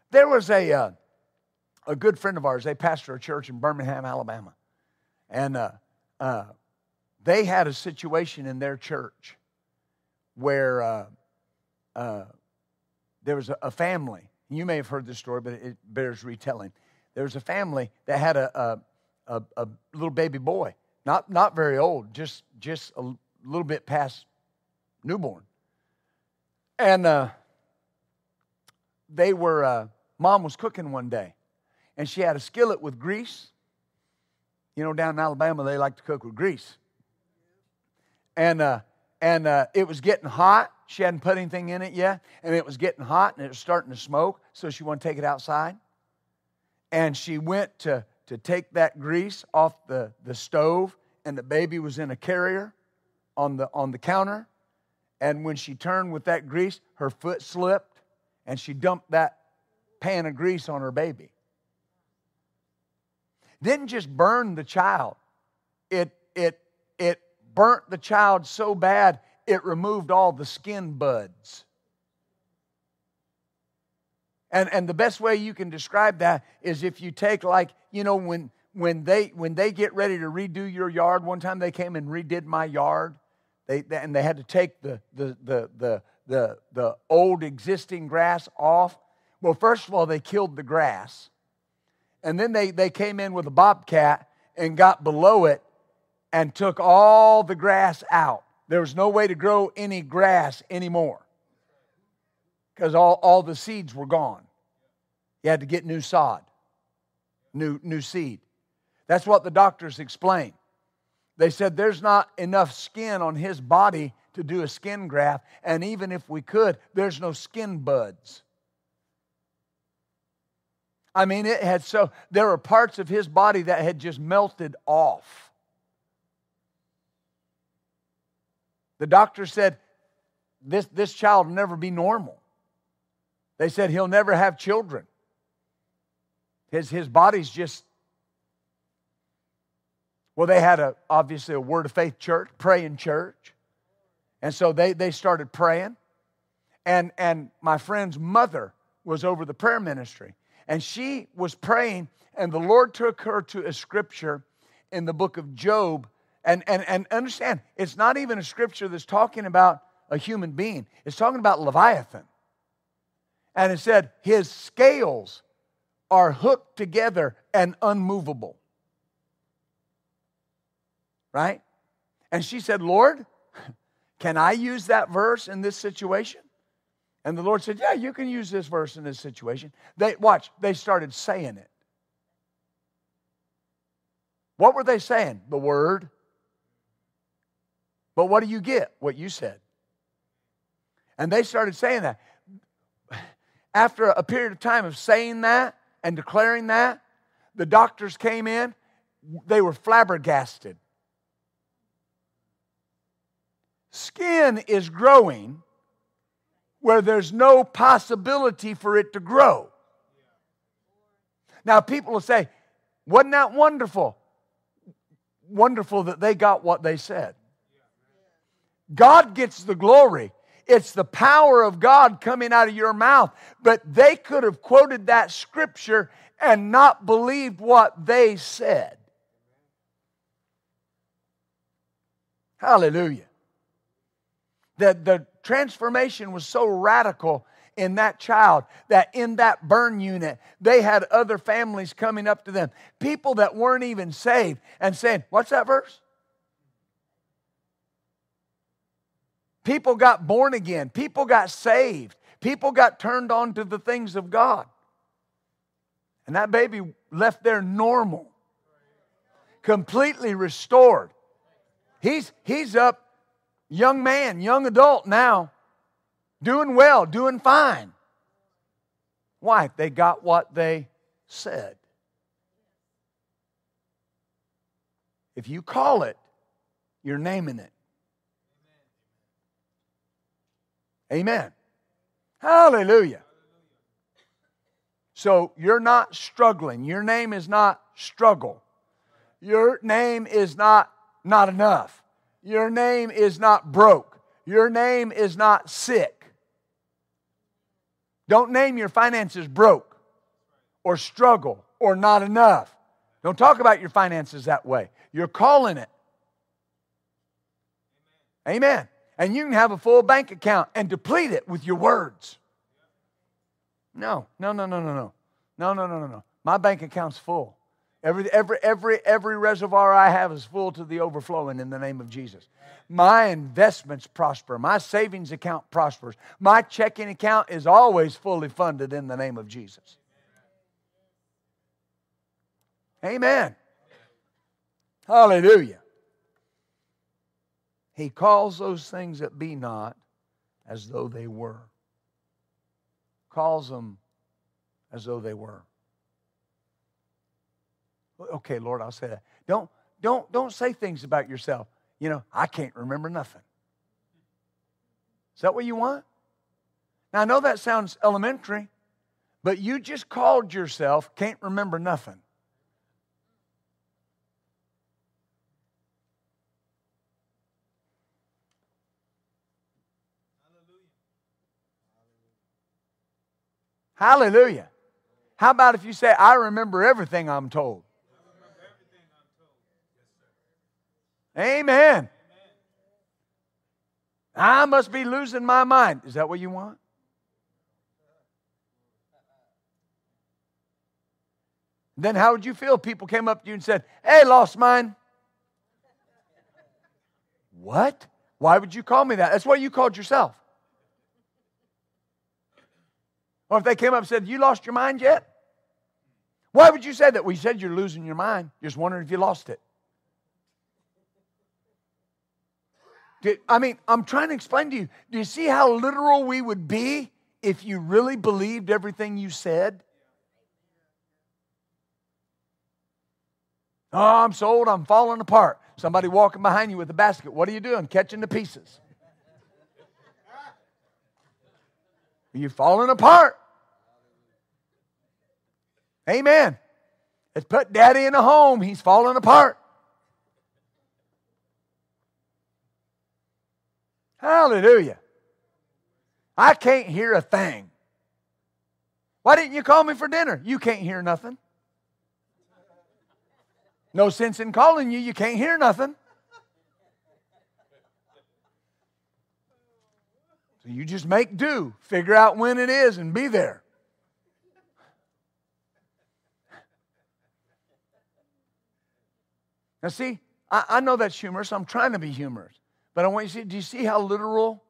There was a good friend of ours. They pastor a church in Birmingham, Alabama. And they had a situation in their church where there was a family. You may have heard this story, but it bears retelling. There was a family that had a little baby boy, not very old, just a little bit past newborn. And mom was cooking one day, and she had a skillet with grease. You know, down in Alabama, they like to cook with grease. And it was getting hot. She hadn't put anything in it yet, and it was getting hot, and it was starting to smoke, so she wanted to take it outside. And she went to take that grease off the stove, and the baby was in a carrier on the counter. And when she turned with that grease, her foot slipped, and she dumped that pan of grease on her baby. Didn't just burn the child. It burnt the child so bad, it removed all the skin buds. And the best way you can describe that is if you take, like, you know, when they get ready to redo your yard. One time they came and redid my yard. They had to take the old existing grass off. Well, first of all, they killed the grass. And then they came in with a bobcat and got below it and took all the grass out. There was no way to grow any grass anymore because all the seeds were gone. You had to get new sod, new seed. That's what the doctors explained. They said there's not enough skin on his body to do a skin graft, and even if we could, there's no skin buds. I mean, there were parts of his body that had just melted off. The doctor said, this child will never be normal. They said he'll never have children. His body's just... Well, they had obviously a word of faith church, praying church. And so they started praying. And my friend's mother was over the prayer ministry. And she was praying, and the Lord took her to a scripture in the book of Job. And understand, it's not even a scripture that's talking about a human being. It's talking about Leviathan. And it said, his scales are hooked together and unmovable. Right? And she said, Lord, can I use that verse in this situation? And the Lord said, yeah, you can use this verse in this situation. They started saying it. What were they saying? The word. But what do you get? What you said. And they started saying that. After a period of time of saying that and declaring that, the doctors came in. They were flabbergasted. Skin is growing where there's no possibility for it to grow. Now, people will say, wasn't that wonderful? Wonderful that they got what they said. God gets the glory. It's the power of God coming out of your mouth. But they could have quoted that scripture and not believed what they said. Hallelujah. The transformation was so radical in that child that in that burn unit, they had other families coming up to them. People that weren't even saved and saying, what's that verse? People got born again. People got saved. People got turned on to the things of God. And that baby left there normal, completely restored. He's up. Young man, young adult now, doing well, doing fine. Why? They got what they said. If you call it, you're naming it. Amen. Hallelujah. So you're not struggling. Your name is not struggle. Your name is not enough. Your name is not broke. Your name is not sick. Don't name your finances broke or struggle or not enough. Don't talk about your finances that way. You're calling it. Amen. And you can have a full bank account and deplete it with your words. No. My bank account's full. Every reservoir I have is full to the overflowing in the name of Jesus. My investments prosper. My savings account prospers. My checking account is always fully funded in the name of Jesus. Amen. Hallelujah. He calls those things that be not as though they were. Calls them as though they were. Okay, Lord, I'll say that. Don't say things about yourself. You know, I can't remember nothing. Is that what you want? Now, I know that sounds elementary, but you just called yourself can't remember nothing. Hallelujah. Hallelujah. How about if you say, I remember everything I'm told? Amen. I must be losing my mind. Is that what you want? Then how would you feel if people came up to you and said, hey, lost mine? What? Why would you call me that? That's what you called yourself. Or if they came up and said, you lost your mind yet? Why would you say that? Well, you said you're losing your mind. Just wondering if you lost it. I mean, I'm trying to explain to you. Do you see how literal we would be if you really believed everything you said? Oh, I'm sold. I'm falling apart. Somebody walking behind you with a basket. What are you doing? Catching the pieces. You're falling apart. Amen. Let's put daddy in a home. He's falling apart. Hallelujah. I can't hear a thing. Why didn't you call me for dinner? You can't hear nothing. No sense in calling you. You can't hear nothing. So you just make do. Figure out when it is and be there. Now see, I know that's humorous. I'm trying to be humorous. But I want you to see, do you see how literal?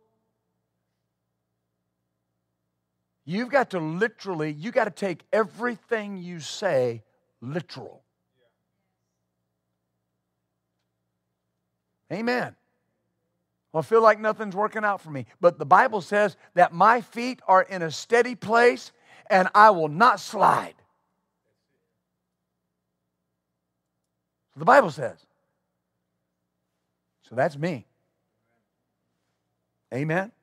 You've got to literally, you got to take everything you say literal. Amen. Well, I feel like nothing's working out for me. But the Bible says that my feet are in a steady place and I will not slide. The Bible says. So that's me. Amen?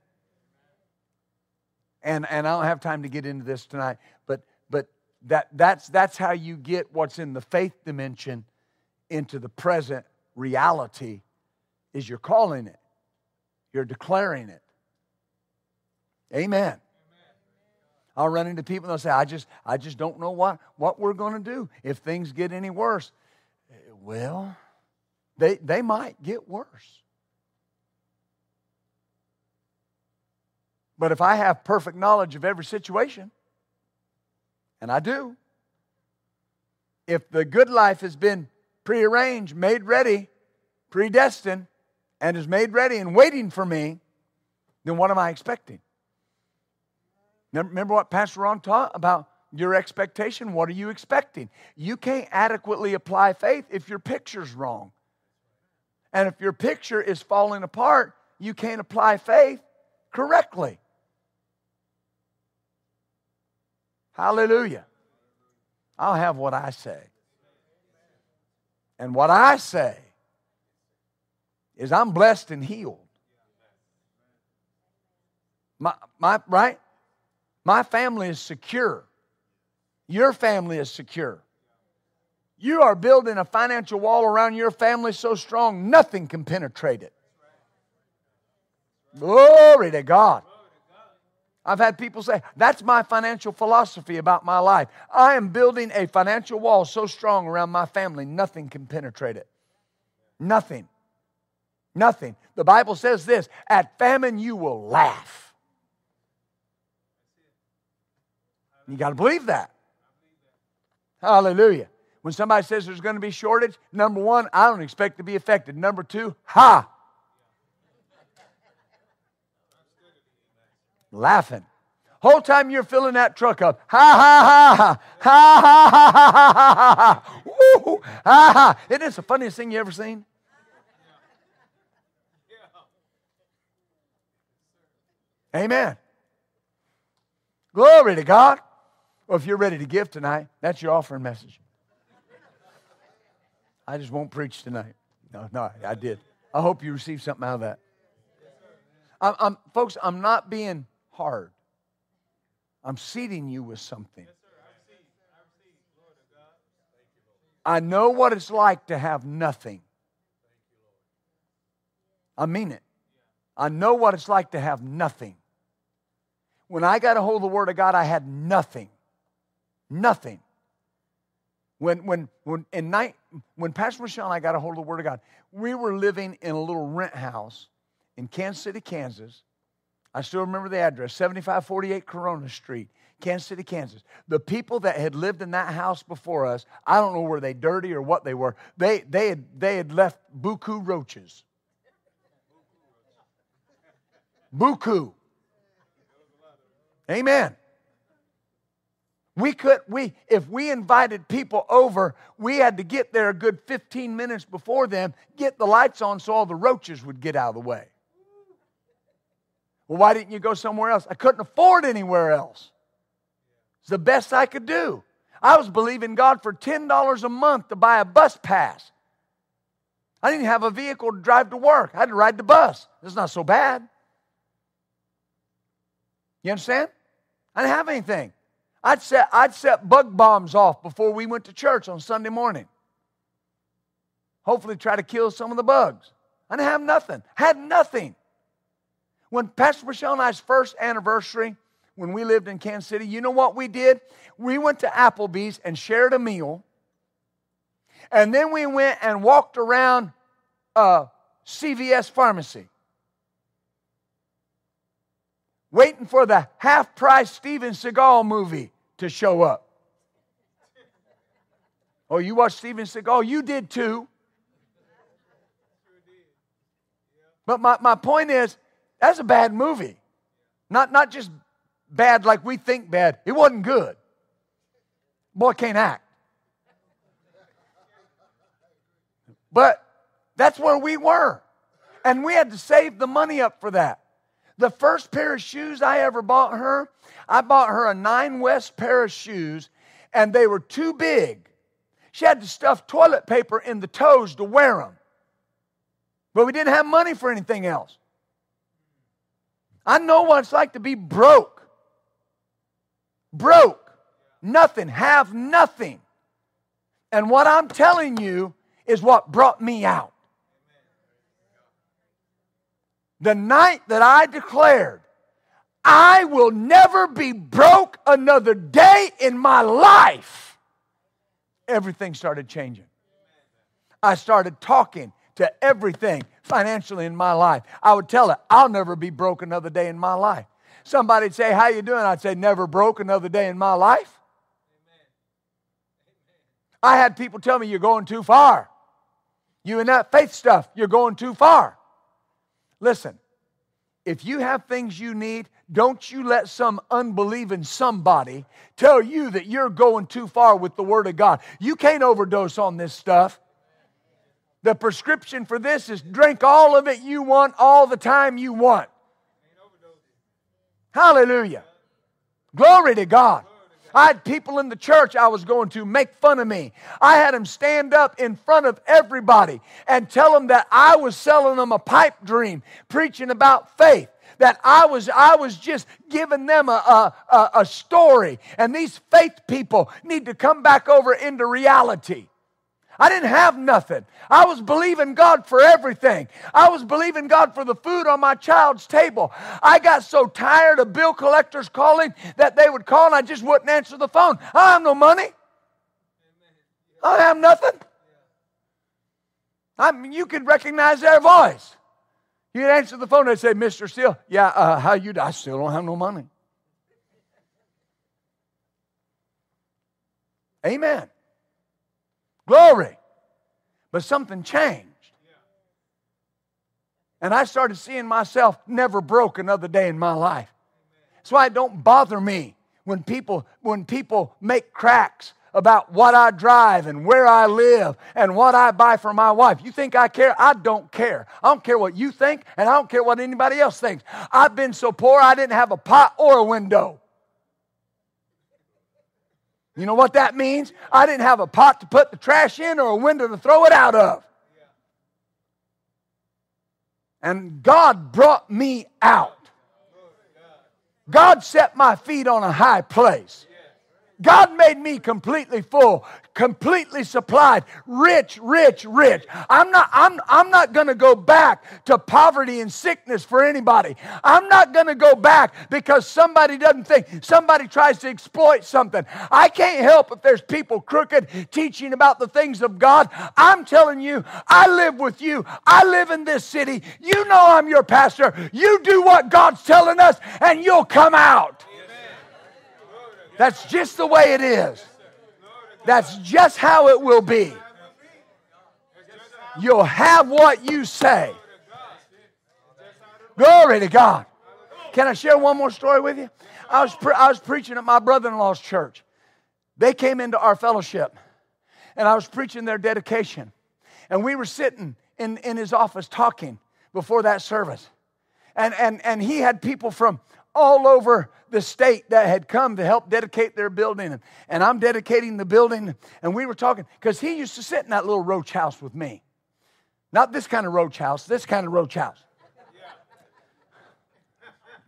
And I don't have time to get into this tonight, but that's how you get what's in the faith dimension into the present reality. Is you're calling it. You're declaring it. Amen. I'll run into people and they'll say, I just don't know what we're going to do if things get any worse. Well, they might get worse. But if I have perfect knowledge of every situation, and I do, if the good life has been prearranged, made ready, predestined, and is made ready and waiting for me, then what am I expecting? Remember what Pastor Ron taught about your expectation? What are you expecting? You can't adequately apply faith if your picture's wrong. And if your picture is falling apart, you can't apply faith correctly. Hallelujah. I'll have what I say. And what I say is I'm blessed and healed. My family is secure. Your family is secure. You are building a financial wall around your family so strong, nothing can penetrate it. Glory to God. I've had people say, that's my financial philosophy about my life. I am building a financial wall so strong around my family, nothing can penetrate it. Nothing. Nothing. The Bible says this, at famine you will laugh. You got to believe that. Hallelujah. When somebody says there's going to be shortage, number one, I don't expect to be affected. Number two, ha! Laughing. Whole time you're filling that truck up. Ha ha ha ha. Ha ha ha ha ha ha. Woo! Ha ha. Isn't this the funniest thing you ever seen? Amen. Glory to God. Well, if you're ready to give tonight, that's your offering message. I just won't preach tonight. No, I did. I hope you receive something out of that. Folks, I'm not being hard. I'm seeding you with something. I know what it's like to have nothing. I mean it. I know what it's like to have nothing. When I got a hold of the Word of God, I had nothing. Nothing. When Pastor Michelle and I got a hold of the Word of God, we were living in a little rent house in Kansas City, Kansas. I still remember the address, 7548 Corona Street, Kansas City, Kansas. The people that had lived in that house before us, I don't know were they dirty or what they were. They had left buku roaches. Buku. Amen. If we invited people over, we had to get there a good 15 minutes before them, get the lights on so all the roaches would get out of the way. Well, why didn't you go somewhere else? I couldn't afford anywhere else. It's the best I could do. I was believing God for $10 a month to buy a bus pass. I didn't have a vehicle to drive to work. I had to ride the bus. It's not so bad. You understand? I didn't have anything. I'd set bug bombs off before we went to church on Sunday morning. Hopefully try to kill some of the bugs. I didn't have nothing. Had nothing. When Pastor Michelle and I's first anniversary, when we lived in Kansas City, you know what we did? We went to Applebee's and shared a meal. And then we went and walked around CVS Pharmacy, waiting for the half-price Steven Seagal movie to show up. Oh, you watched Steven Seagal? You did too. But my point is, that's a bad movie. Not just bad like we think bad. It wasn't good. Boy can't act. But that's where we were. And we had to save the money up for that. The first pair of shoes I ever bought her, I bought her a Nine West pair of shoes, and they were too big. She had to stuff toilet paper in the toes to wear them. But we didn't have money for anything else. I know what it's like to be broke. Broke. Nothing. Have nothing. And what I'm telling you is what brought me out. The night that I declared, I will never be broke another day in my life, everything started changing. I started talking to everything financially in my life. I would tell it, I'll never be broke another day in my life. Somebody would say, how you doing? I'd say, never broke another day in my life. I had people tell me, you're going too far. You and that faith stuff, you're going too far. Listen, if you have things you need, don't you let some unbelieving somebody tell you that you're going too far with the Word of God. You can't overdose on this stuff. The prescription for this is drink all of it you want, all the time you want. Hallelujah. Glory to God. I had people in the church I was going to make fun of me. I had them stand up in front of everybody and tell them that I was selling them a pipe dream, preaching about faith, that I was just giving them a story, and these faith people need to come back over into reality. I didn't have nothing. I was believing God for everything. I was believing God for the food on my child's table. I got so tired of bill collectors calling that they would call and I just wouldn't answer the phone. I have no money. I have nothing. I mean, you could recognize their voice. You'd answer the phone and they'd say, Mr. Steele, yeah, how you? I still don't have no money. Amen. Glory. But something changed. And I started seeing myself never broke another day in my life. That's why it don't bother me when people make cracks about what I drive and where I live and what I buy for my wife. You think I care? I don't care. I don't care what you think, and I don't care what anybody else thinks. I've been so poor I didn't have a pot or a window. You know what that means? I didn't have a pot to put the trash in or a window to throw it out of. And God brought me out. God set my feet on a high place. God made me completely full, completely supplied, rich. I'm not going to go back to poverty and sickness for anybody. I'm not going to go back because somebody doesn't think, somebody tries to exploit something. I can't help if there's people crooked teaching about the things of God. I'm telling you, I live with you. I live in this city. You know I'm your pastor. You do what God's telling us and you'll come out. That's just the way it is. That's just how it will be. You'll have what you say. Glory to God. Can I share one more story with you? I was preaching at my brother-in-law's church. They came into our fellowship, and I was preaching their dedication. And we were sitting in his office talking before that service. And he had people from all over the state that had come to help dedicate their building. And I'm dedicating the building. And we were talking, because he used to sit in that little roach house with me. Not this kind of roach house, this kind of roach house.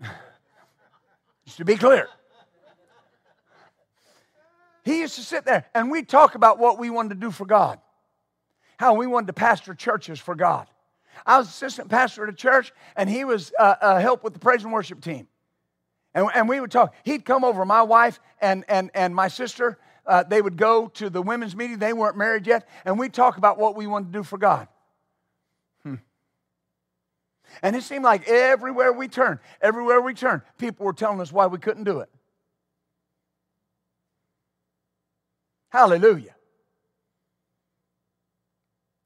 Yeah. Just to be clear. He used to sit there, and we'd talk about what we wanted to do for God. How we wanted to pastor churches for God. I was assistant pastor at a church, and he was help with the praise and worship team. And we would talk. He'd come over, my wife and my sister. They would go to the women's meeting. They weren't married yet. And we'd talk about what we wanted to do for God. And it seemed like everywhere we turned, people were telling us why we couldn't do it. Hallelujah.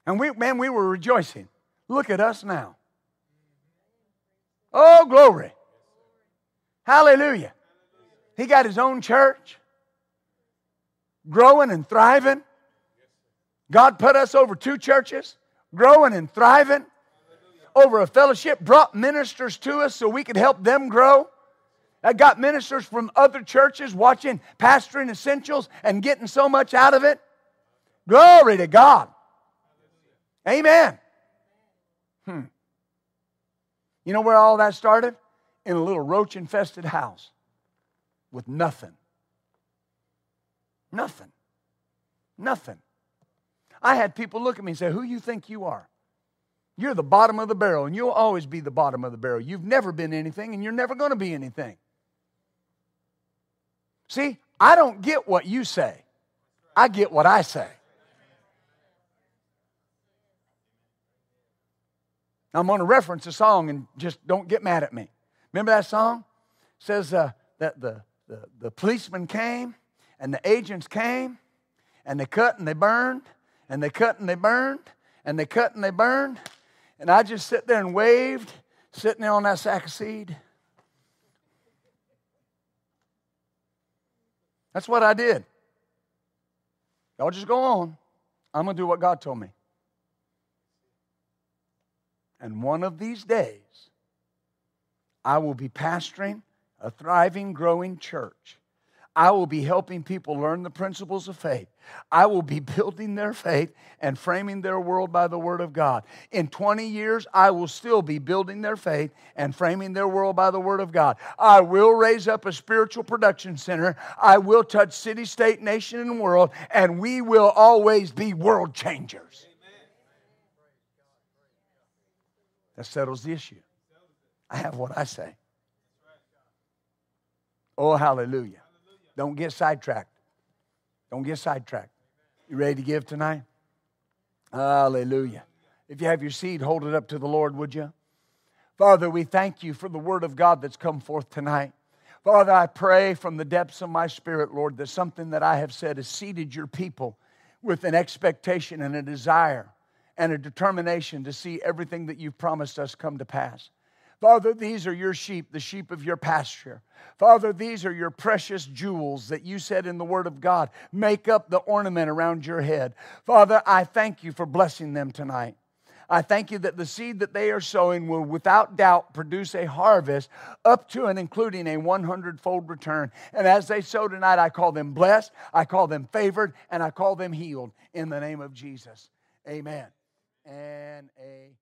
And we were rejoicing. Look at us now. Oh, glory. Hallelujah. He got his own church, growing and thriving. God put us over two churches, growing and thriving, over a fellowship, brought ministers to us so we could help them grow. I got ministers from other churches watching Pastoring Essentials and getting so much out of it. Glory to God. Amen. You know where all that started? In a little roach-infested house with nothing. Nothing. Nothing. I had people look at me and say, who you think you are? You're the bottom of the barrel, and you'll always be the bottom of the barrel. You've never been anything, and you're never going to be anything. See, I don't get what you say. I get what I say. I'm going to reference a song, and just don't get mad at me. Remember that song? It says that the policemen came, and the agents came, and they cut and they burned, and they cut and they burned, and they cut and they burned. And I just sit there and waved, sitting there on that sack of seed. That's what I did. Y'all just go on. I'm going to do what God told me. And one of these days, I will be pastoring a thriving, growing church. I will be helping people learn the principles of faith. I will be building their faith and framing their world by the Word of God. In 20 years, I will still be building their faith and framing their world by the Word of God. I will raise up a spiritual production center. I will touch city, state, nation, and world, and we will always be world changers. Amen. That settles the issue. I have what I say. Oh, hallelujah. Don't get sidetracked. Don't get sidetracked. You ready to give tonight? Hallelujah. If you have your seed, hold it up to the Lord, would you? Father, we thank you for the word of God that's come forth tonight. Father, I pray from the depths of my spirit, Lord, that something that I have said has seeded your people with an expectation and a desire and a determination to see everything that you've promised us come to pass. Father, these are your sheep, the sheep of your pasture. Father, these are your precious jewels that you said in the Word of God make up the ornament around your head. Father, I thank you for blessing them tonight. I thank you that the seed that they are sowing will without doubt produce a harvest up to and including a 100-fold return. And as they sow tonight, I call them blessed, I call them favored, and I call them healed in the name of Jesus. Amen and amen.